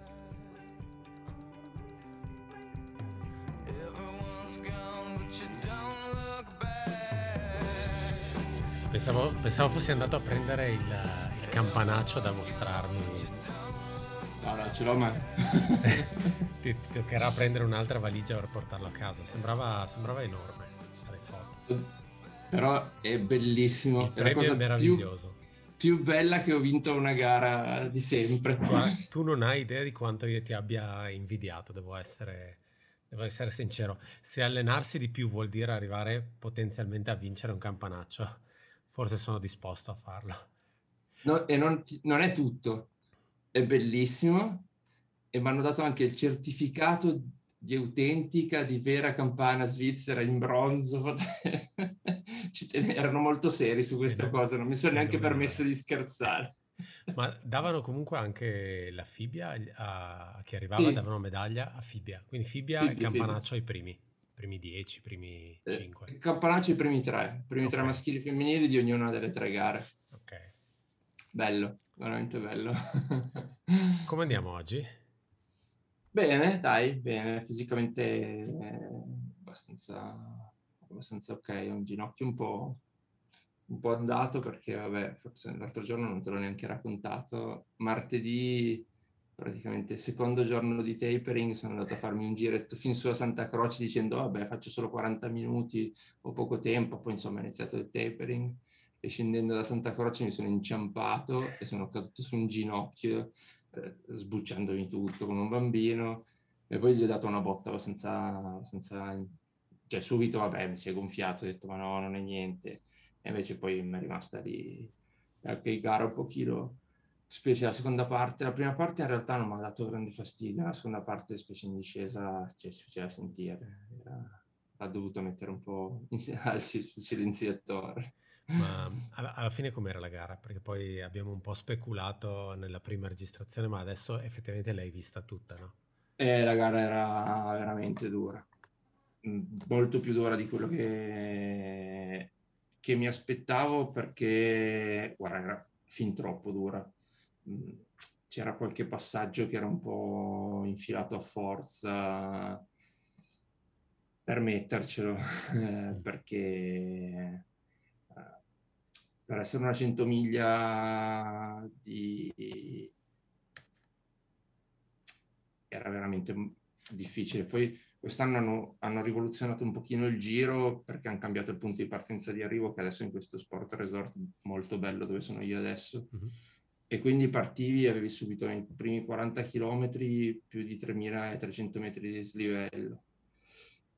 Pensavo, pensavo fossi andato a prendere il, il campanaccio da mostrarmi. No, no, ce l'ho mai. ti, ti toccherà prendere un'altra valigia per portarlo a casa. Sembrava, sembrava enorme alle foto. Però è bellissimo. Il premio è, cosa è meraviglioso. Più, più bella che ho vinto una gara di sempre. Ma tu non hai idea di quanto io ti abbia invidiato, devo essere... Devo essere sincero, se allenarsi di più vuol dire arrivare potenzialmente a vincere un campanaccio, forse sono disposto a farlo. No, e non, non è tutto, è bellissimo, e mi hanno dato anche il certificato di autentica, di vera campana svizzera in bronzo. Erano molto seri su questa eh, cosa, non mi sono neanche permesso di scherzare. Ma davano comunque anche la fibbia a, a chi arrivava, sì. Davano medaglia a fibbia, quindi fibbia, fibbia e campanaccio fibbia. Ai primi, primi dieci, primi cinque. Eh, campanaccio ai primi tre, primi okay. Tre maschili e femminili di ognuna delle tre gare. Ok. Bello, veramente bello. Come andiamo oggi? Bene, dai, bene, fisicamente abbastanza, abbastanza ok, un ginocchio un po'... un po' andato perché, vabbè, forse l'altro giorno non te l'ho neanche raccontato, martedì, praticamente secondo giorno di tapering, sono andato a farmi un giretto fin sulla Santa Croce dicendo, vabbè, faccio solo quaranta minuti, ho poco tempo, poi insomma è iniziato il tapering e scendendo da Santa Croce mi sono inciampato e sono caduto su un ginocchio, eh, sbucciandomi tutto come un bambino, e poi gli ho dato una botta abbastanza, abbastanza... cioè subito, vabbè, mi si è gonfiato, ho detto, ma no, non è niente. E invece poi mi è rimasta lì qualche gara un pochino, specie la seconda parte. La prima parte in realtà non mi ha dato grande fastidio, la seconda parte specie in discesa, cioè, si faceva sentire, era, l'ha dovuto mettere un po' al silenziatore. Ma alla, alla fine com'era la gara? Perché poi abbiamo un po' speculato nella prima registrazione, ma adesso effettivamente l'hai vista tutta, no? Eh, la gara era veramente dura, molto più dura di quello che... che mi aspettavo, perché guarda, era fin troppo dura. C'era qualche passaggio che era un po' infilato a forza per mettercelo, perché per essere una centomiglia di... era veramente difficile. Poi quest'anno hanno, hanno rivoluzionato un pochino il giro, perché hanno cambiato il punto di partenza di arrivo, che adesso in questo sport resort molto bello dove sono io adesso, mm-hmm. E quindi partivi e avevi subito nei primi quaranta chilometri più di tremilatrecento metri di dislivello,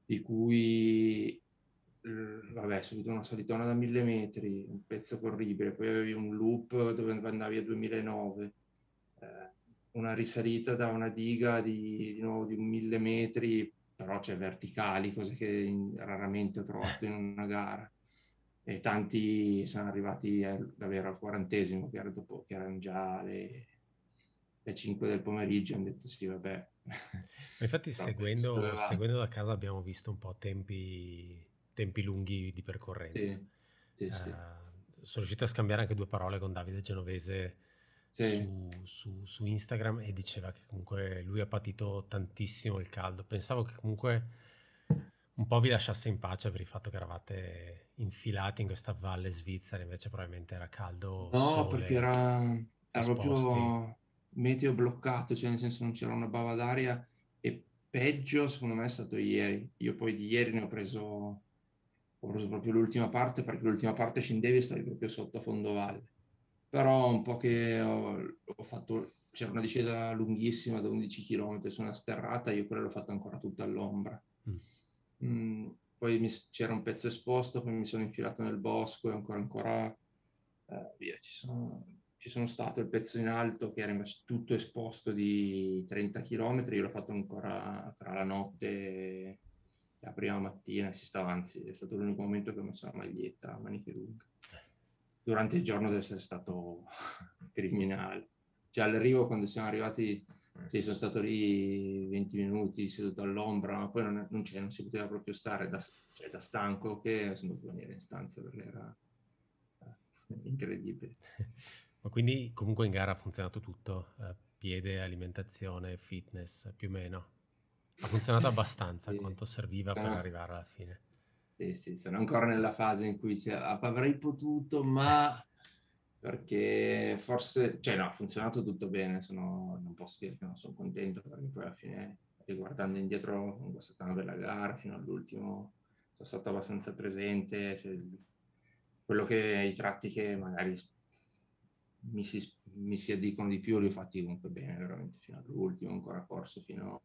di cui vabbè, subito una salitona da mille metri, un pezzo corribile, poi avevi un loop dove andavi a duemilanove, eh, una risalita da una diga di, di nuovo di mille metri, però c'è, cioè, verticali, cose che in, raramente ho trovato in una gara, e tanti sono arrivati eh, davvero al quarantesimo, che, era dopo, che erano già le, le cinque del pomeriggio, hanno detto sì, vabbè. Infatti seguendo, seguendo da casa abbiamo visto un po' tempi, tempi lunghi di percorrenza. Sì, sì, eh, sì. Sono riuscito a scambiare anche due parole con Davide Genovese, sì. Su, su, su Instagram, e diceva che comunque lui ha patito tantissimo il caldo. Pensavo che comunque un po' vi lasciasse in pace per il fatto che eravate infilati in questa valle svizzera, invece probabilmente era caldo. No, sole, perché era, era proprio meteo bloccato, cioè nel senso non c'era una bava d'aria, e peggio secondo me è stato ieri. Io poi di ieri ne ho preso, ho preso proprio l'ultima parte, perché l'ultima parte scendevi e stavi proprio sotto a fondo valle. però un po' che ho, ho fatto, c'era una discesa lunghissima da undici chilometri su una sterrata, io quella l'ho fatta ancora tutta all'ombra. Mm. Mm, poi mi, c'era un pezzo esposto, poi mi sono infilato nel bosco e ancora ancora eh, via, ci sono, ci sono stato il pezzo in alto che era rimasto tutto esposto di trenta chilometri, io l'ho fatto ancora tra la notte e la prima mattina, si stava, anzi è stato l'unico momento che ho messo la maglietta a maniche lunghe. Durante il giorno deve essere stato criminale. Cioè all'arrivo, quando siamo arrivati, sì, sono stato lì venti minuti seduto all'ombra, ma poi non, non, non si poteva proprio stare, da, cioè, da stanco che sono dovuto venire in stanza perché era incredibile. Ma quindi comunque in gara ha funzionato tutto? Piede, alimentazione, fitness, più o meno? Ha funzionato abbastanza, sì, quanto serviva per arrivare alla fine? Sì, sì, sono ancora nella fase in cui avrei potuto, ma perché forse, cioè no, ha funzionato tutto bene, sono, non posso dire che non sono contento, perché poi alla fine, riguardando indietro, è stata una bella gara fino all'ultimo, sono stato abbastanza presente, cioè, quello che i tratti che magari mi si, mi si addicono di più li ho fatti comunque bene, veramente fino all'ultimo, ancora corso fino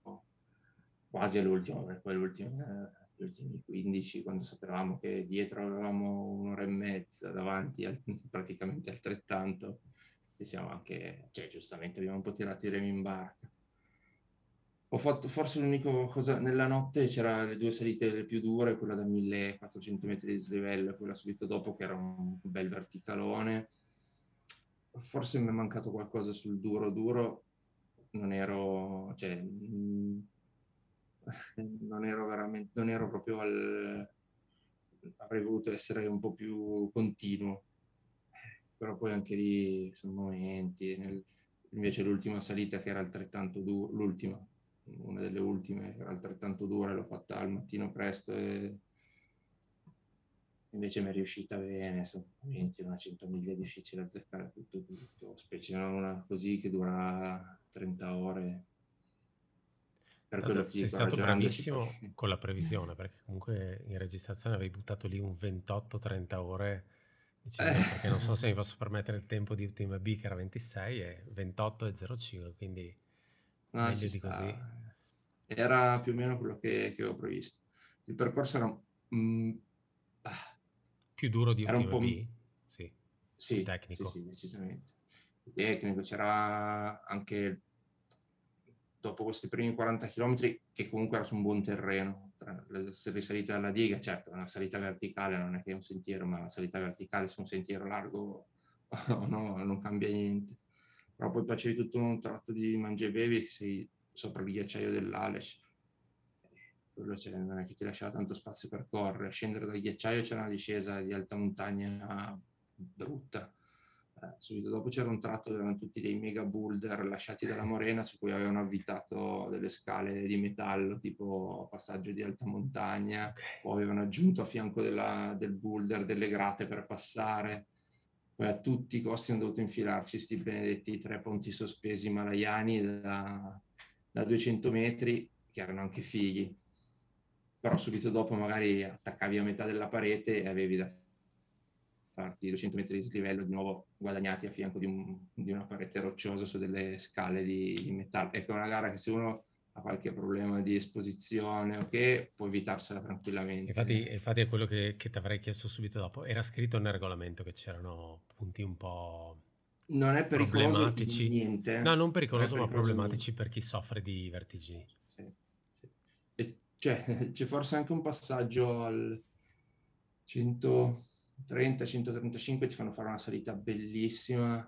quasi all'ultimo, perché poi l'ultimo... Eh, gli ultimi quindici, quando sapevamo che dietro avevamo un'ora e mezza, davanti al, praticamente altrettanto, ci siamo anche, cioè giustamente abbiamo un po' tirato i remi in barca. Ho fatto forse l'unica cosa, nella notte c'era le due salite le più dure, quella da millequattrocento metri di slivello e quella subito dopo che era un bel verticalone. Forse mi è mancato qualcosa sul duro duro, non ero, cioè... non ero veramente, non ero proprio al, avrei voluto essere un po' più continuo, però poi anche lì sono momenti. Nel, invece l'ultima salita che era altrettanto dura, l'ultima, una delle ultime era altrettanto dura, l'ho fatta al mattino presto e invece mi è riuscita bene. Sono momenti, una centomiglia è difficile azzeccare tutto, tutto, specie una così che dura trenta ore. Tanto, sei stato bravissimo con la previsione, perché comunque in registrazione avevi buttato lì un ventotto trenta ore, diciamo, perché non so se mi posso permettere il tempo di U T M B che era ventisei e ventotto e zero cinque, quindi no, di così. Era più o meno quello che, che avevo previsto. Il percorso era mm, ah, più duro di era U T M B, un po'... sì, sì, tecnico. Sì, sì, decisamente. Il tecnico, c'era anche... dopo questi primi quaranta chilometri, che comunque era su un buon terreno, tra le risalite alla diga, certo, una salita verticale non è che è un sentiero, ma la salita verticale su un sentiero largo o no, non cambia niente. Però poi facevi tutto un tratto di mangia e bevi, che sei sopra il ghiacciaio dell'Ales, quello c'era, non è che ti lasciava tanto spazio per correre. A scendere dal ghiacciaio c'era una discesa di alta montagna brutta. Eh, subito dopo c'era un tratto dove erano tutti dei mega boulder lasciati dalla morena, su cui avevano avvitato delle scale di metallo tipo passaggio di alta montagna, o avevano aggiunto a fianco della, del boulder delle grate per passare. Poi a tutti i costi hanno dovuto infilarci sti benedetti tre ponti sospesi malaiani da, da duecento metri, che erano anche fighi, però subito dopo magari attaccavi a metà della parete e avevi da farti duecento metri di slivello di nuovo guadagnati a fianco di, un, di una parete rocciosa su delle scale di, di metallo. Ecco, è una gara che se uno ha qualche problema di esposizione o okay, che può evitarsela tranquillamente. Infatti, infatti è quello che, che ti avrei chiesto subito dopo. Era scritto nel regolamento che c'erano punti un po' non è pericoloso problematici. Niente. No, non pericoloso, non è pericoloso ma problematici niente. Per chi soffre di vertigini. Sì, sì. E cioè, c'è forse anche un passaggio al cento trenta centotrentacinque, ti fanno fare una salita bellissima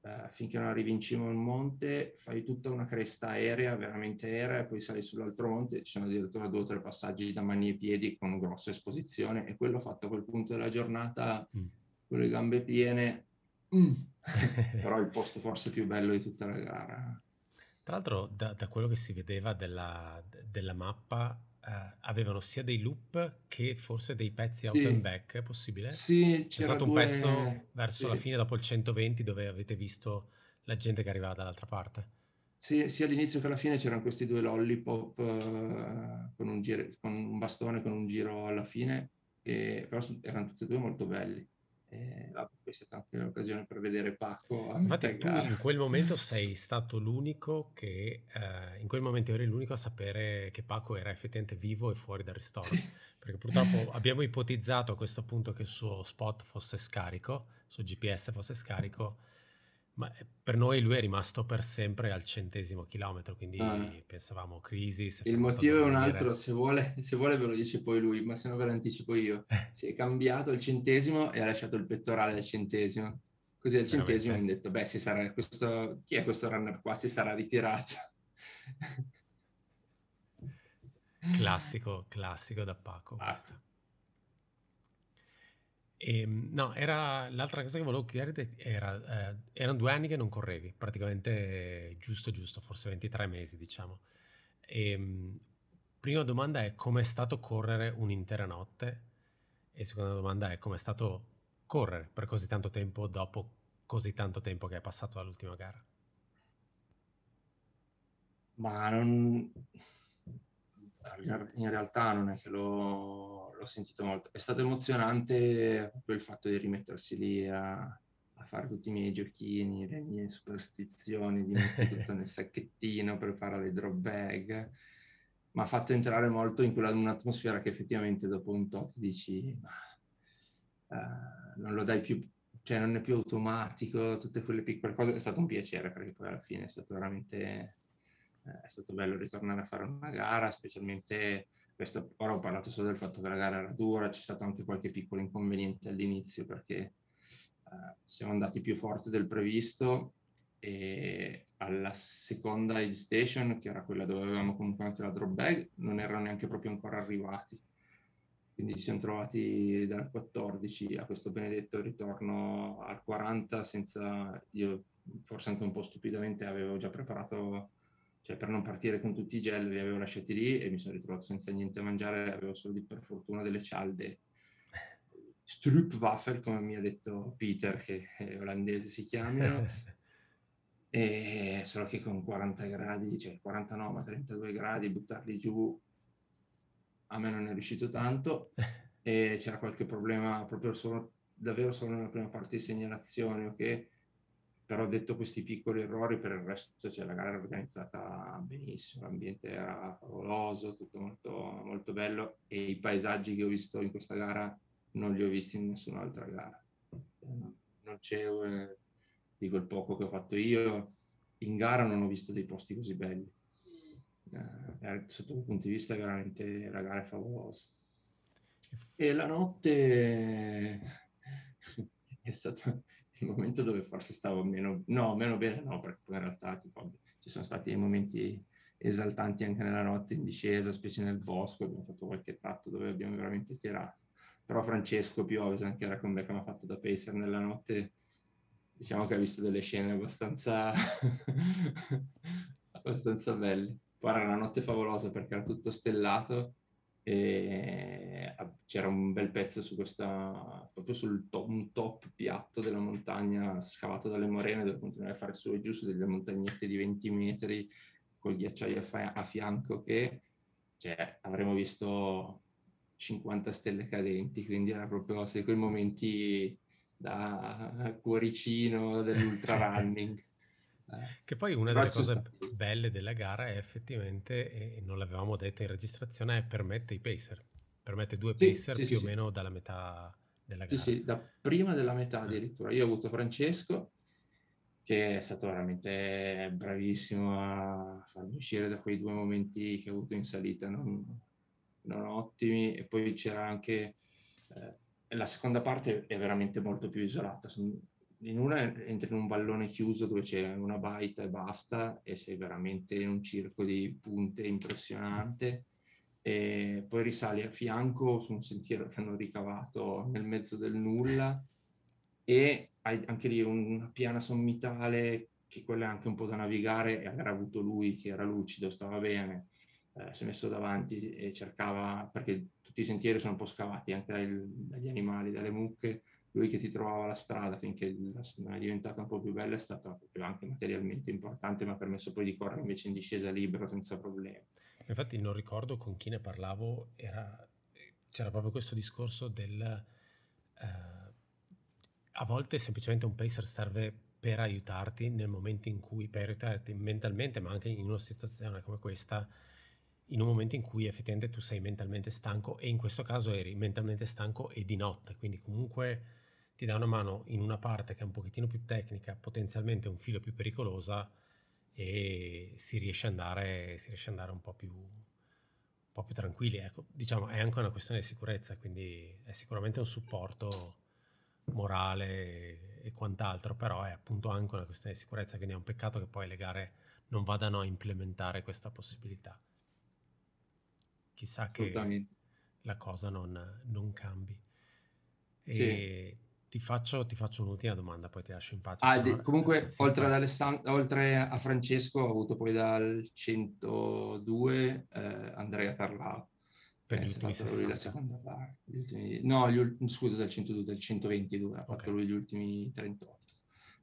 eh, finché non arrivi in cima a un monte, fai tutta una cresta aerea, veramente aerea, e poi sali sull'altro monte. Ci sono addirittura due o tre passaggi da mani e piedi con grossa esposizione, e quello fatto a quel punto della giornata mm. con le gambe piene mm. però il posto forse più bello di tutta la gara. Tra l'altro da, da quello che si vedeva della, della mappa Uh, avevano sia dei loop che forse dei pezzi sì. out and back, è possibile? Sì, c'è stato due... un pezzo verso sì. la fine, dopo il centoventi, dove avete visto la gente che arrivava dall'altra parte. Sì, sia all'inizio che alla fine c'erano questi due lollipop uh, con, un giro, con un bastone con un giro alla fine, e, però erano tutti e due molto belli. Eh, è stata la prima occasione per vedere Paco. Infatti tu in quel momento sei stato l'unico che eh, in quel momento eri l'unico a sapere che Paco era effettivamente vivo e fuori dal ristoro, sì. Perché purtroppo abbiamo ipotizzato a questo punto che il suo spot fosse scarico, il suo G P S fosse scarico, ma per noi lui è rimasto per sempre al centesimo chilometro, quindi ah. pensavamo crisi. Il motivo è un altro, se vuole, se vuole ve lo dice poi lui, ma se no ve lo anticipo io. Si è cambiato al centesimo e ha lasciato il pettorale al centesimo, così al centesimo hanno detto, beh, si sarà questo, chi è questo runner qua, si sarà ritirato. Classico, classico da Paco. Ah. Questa. E, no, era l'altra cosa che volevo chiederti era, eh, erano due anni che non correvi, praticamente giusto giusto, forse ventitré mesi diciamo. E, prima domanda è com'è stato correre un'intera notte e seconda domanda è com'è stato correre per così tanto tempo dopo così tanto tempo che è passato dall'ultima gara? Ma non... in realtà non è che l'ho, l'ho sentito molto, è stato emozionante proprio il fatto di rimettersi lì a, a fare tutti i miei giochini, le mie superstizioni, di mettere tutto nel sacchettino per fare le drop bag, ma ha fatto entrare molto in quella un'atmosfera che effettivamente dopo un tot dici ma uh, non lo dai più, cioè non è più automatico, tutte quelle piccole cose. È stato un piacere perché poi alla fine è stato veramente... È stato bello ritornare a fare una gara, specialmente questo. Ora ho parlato solo del fatto che la gara era dura, c'è stato anche qualche piccolo inconveniente all'inizio perché uh, siamo andati più forte del previsto e alla seconda aid station, che era quella dove avevamo comunque anche la drop bag, non erano neanche proprio ancora arrivati. Quindi ci siamo trovati dal quattordici a questo benedetto ritorno al quaranta senza... Io forse anche un po' stupidamente avevo già preparato... Cioè, per non partire con tutti i gel li avevo lasciati lì e mi sono ritrovato senza niente a mangiare, avevo solo di per fortuna delle cialde Stroopwafel, come mi ha detto Peter, che è olandese si chiamano, e solo che con quaranta gradi, cioè quarantanove ma trentadue gradi, buttarli giù a me non è riuscito tanto e c'era qualche problema proprio solo, davvero solo nella prima parte di segnalazione, ok? Però detto questi piccoli errori, per il resto cioè, la gara era organizzata benissimo, l'ambiente era favoloso, tutto molto, molto bello e i paesaggi che ho visto in questa gara non li ho visti in nessun'altra gara. Non c'è, eh, dico il poco che ho fatto io, in gara non ho visto dei posti così belli. Eh, sotto quel punto di vista veramente la gara è favolosa. E la notte è stata... il momento dove forse stavo meno, no, meno bene no, perché poi in realtà tipo, ci sono stati momenti esaltanti anche nella notte in discesa, specie nel bosco, abbiamo fatto qualche tratto dove abbiamo veramente tirato, però Francesco Piovesan, che era con me, che mi ha fatto da pacer nella notte, diciamo che ha visto delle scene abbastanza abbastanza belle. Poi era una notte favolosa perché era tutto stellato e c'era un bel pezzo su questa, proprio sul top, un top piatto della montagna scavato dalle morene dove continuare a fare su e giù su delle montagnette di venti metri col ghiacciaio a, fa- a fianco che cioè, avremmo visto cinquanta stelle cadenti, quindi era proprio se quei momenti da cuoricino dell'ultra running. Che poi una delle cose belle della gara è effettivamente, e non l'avevamo detto in registrazione, è permette i pacer, permette due sì, pacer sì, più sì, o meno dalla metà della gara. Sì, sì, da prima della metà addirittura. Io ho avuto Francesco, che è stato veramente bravissimo a farmi uscire da quei due momenti che ho avuto in salita, non, non ottimi, e poi c'era anche... Eh, la seconda parte è veramente molto più isolata, sono, in una entri in un vallone chiuso dove c'è una baita e basta e sei veramente in un circo di punte impressionante e poi risali a fianco su un sentiero che hanno ricavato nel mezzo del nulla e hai anche lì una piana sommitale che quella è anche un po' da navigare e aver avuto lui che era lucido, stava bene, eh, si è messo davanti e cercava, perché tutti i sentieri sono un po' scavati anche dai, dagli animali, dalle mucche. Lui che ti trovava la strada finché la strada è diventata un po' più bella è stato proprio anche materialmente importante, ma ha permesso poi di correre invece in discesa libero senza problemi. Infatti non ricordo con chi ne parlavo, era, c'era proprio questo discorso del eh, a volte semplicemente un pacer serve per aiutarti nel momento in cui, per aiutarti mentalmente, ma anche in una situazione come questa, in un momento in cui effettivamente tu sei mentalmente stanco, e in questo caso eri mentalmente stanco e di notte, quindi comunque ti dà una mano in una parte che è un pochettino più tecnica, potenzialmente un filo più pericolosa, e si riesce ad andare, si riesce ad andare un po' più, un po' più tranquilli. Ecco, diciamo, è anche una questione di sicurezza, quindi è sicuramente un supporto morale e quant'altro, però è appunto anche una questione di sicurezza, quindi è un peccato che poi le gare non vadano a implementare questa possibilità. Chissà che la cosa non, non cambi. E sì. ti, faccio, ti faccio un'ultima domanda, poi ti lascio in pace. Ah, de- comunque, eh, oltre, ad Alessand- oltre a Francesco, ho avuto poi dal centodue eh, Andrea Tarlà. Per eh, gli ultimi sessanta. Lui la seconda parte. Gli ultimi, no, gli ul- scusa, dal centodue, dal centoventidue, ha okay. fatto lui gli ultimi trentotto.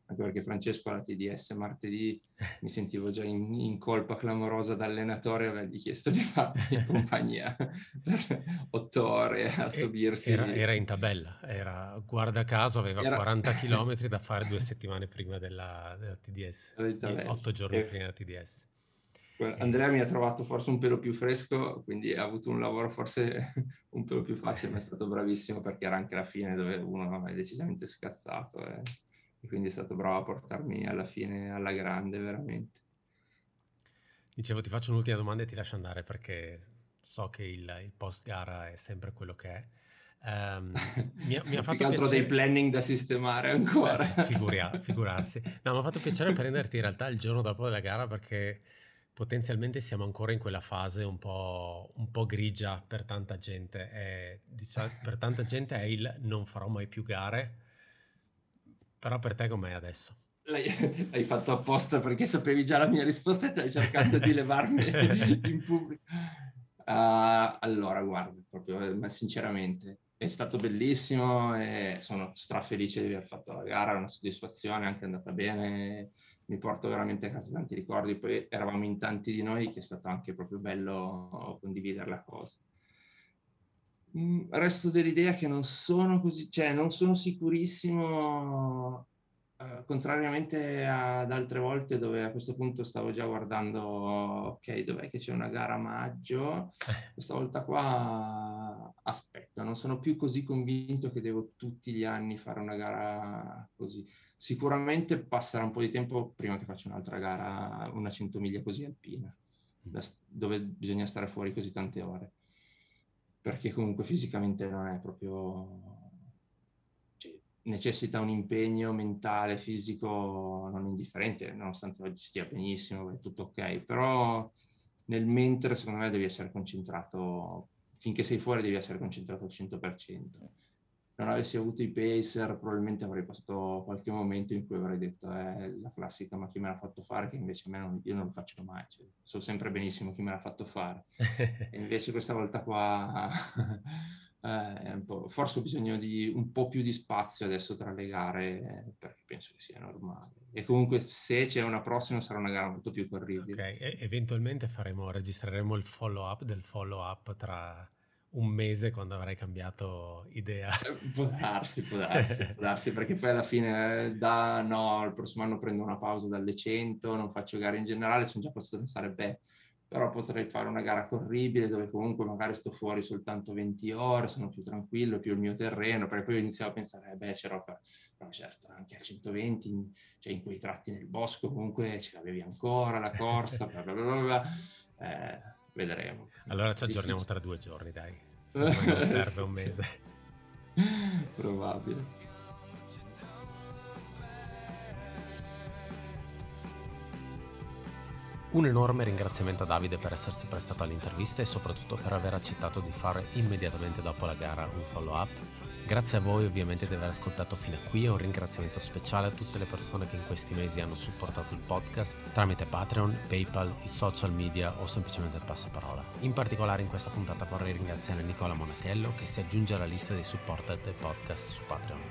Anche perché Francesco alla T D S martedì mi sentivo già in, in colpa clamorosa da allenatore, avergli chiesto di farmi compagnia per otto ore a subirsi. Era, era in tabella, era, guarda caso aveva era... quaranta chilometri da fare due settimane prima della, della T D S, otto giorni e... prima della T D S. Andrea mi ha trovato forse un pelo più fresco, quindi ha avuto un lavoro forse un pelo più facile, ma è stato bravissimo perché era anche la fine dove uno è decisamente scazzato, eh. Quindi è stato bravo a portarmi alla fine alla grande, veramente. Dicevo, ti faccio un'ultima domanda e ti lascio andare perché so che il, il post gara è sempre quello che è. Um, mi, ha, mi ha fatto più che altro piacere... dei planning da sistemare ancora. Eh, figuria, figurarsi. No, mi ha fatto piacere prenderti in realtà il giorno dopo della gara, perché potenzialmente siamo ancora in quella fase un po', un po' grigia per tanta gente. È, diciamo, per tanta gente è il non farò mai più gare. Però per te com'è adesso? L'hai fatto apposta perché sapevi già la mia risposta e stai cercando di levarmi in pubblico. Uh, allora, guarda, proprio, ma sinceramente è stato bellissimo e sono strafelice di aver fatto la gara, è una soddisfazione, è anche andata bene, mi porto veramente a casa tanti ricordi, poi eravamo in tanti di noi, che è stato anche proprio bello condividere la cosa. Resto dell'idea che non sono così, cioè non sono sicurissimo, eh, contrariamente ad altre volte dove a questo punto stavo già guardando, ok, dov'è che c'è una gara a maggio, questa volta qua aspetta, non sono più così convinto che devo tutti gli anni fare una gara così. Sicuramente passerà un po' di tempo prima che faccia un'altra gara, una cento miglia così alpina, da, dove bisogna stare fuori così tante ore. Perché comunque fisicamente non è proprio, cioè, necessita un impegno mentale, fisico non indifferente, nonostante oggi stia benissimo, è tutto ok, però nel mentre secondo me devi essere concentrato, finché sei fuori devi essere concentrato al cento per cento. Non avessi avuto i pacer probabilmente avrei passato qualche momento in cui avrei detto eh, la classica ma chi me l'ha fatto fare, che invece a me non, io non lo faccio mai, cioè, so sempre benissimo chi me l'ha fatto fare e invece questa volta qua eh, è un po', forse ho bisogno di un po' più di spazio adesso tra le gare, perché penso che sia normale, e comunque se c'è una prossima sarà una gara molto più corribile. Ok, e- eventualmente faremo, registreremo il follow up del follow up tra un mese, quando avrai cambiato idea. Può darsi, può darsi, può darsi, perché poi alla fine da no, il prossimo anno prendo una pausa dalle cento, non faccio gare in generale, sono già passato a pensare, beh, però potrei fare una gara corribile dove comunque magari sto fuori soltanto venti ore, sono più tranquillo, più il mio terreno, perché poi iniziavo a pensare, eh beh, c'è roba, però certo, anche al centoventi, cioè in quei tratti nel bosco comunque ce l'avevi ancora, la corsa, bla bla bla bla, eh, vedremo. Allora ci aggiorniamo difficile. Tra due giorni, dai. Se non serve sì. Un mese. Probabile. Un enorme ringraziamento a Davide per essersi prestato all'intervista e soprattutto per aver accettato di fare immediatamente dopo la gara un follow up. Grazie a voi ovviamente di aver ascoltato fino a qui, e un ringraziamento speciale a tutte le persone che in questi mesi hanno supportato il podcast tramite Patreon, PayPal, i social media o semplicemente il passaparola. In particolare in questa puntata vorrei ringraziare Nicola Monachello, che si aggiunge alla lista dei supporter del podcast su Patreon.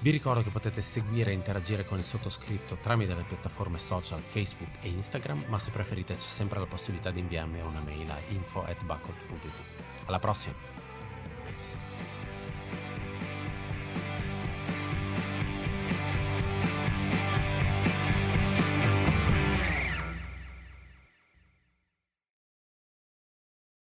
Vi ricordo che potete seguire e interagire con il sottoscritto tramite le piattaforme social Facebook e Instagram, ma se preferite c'è sempre la possibilità di inviarmi una mail a info at buckwood punto it. Alla prossima!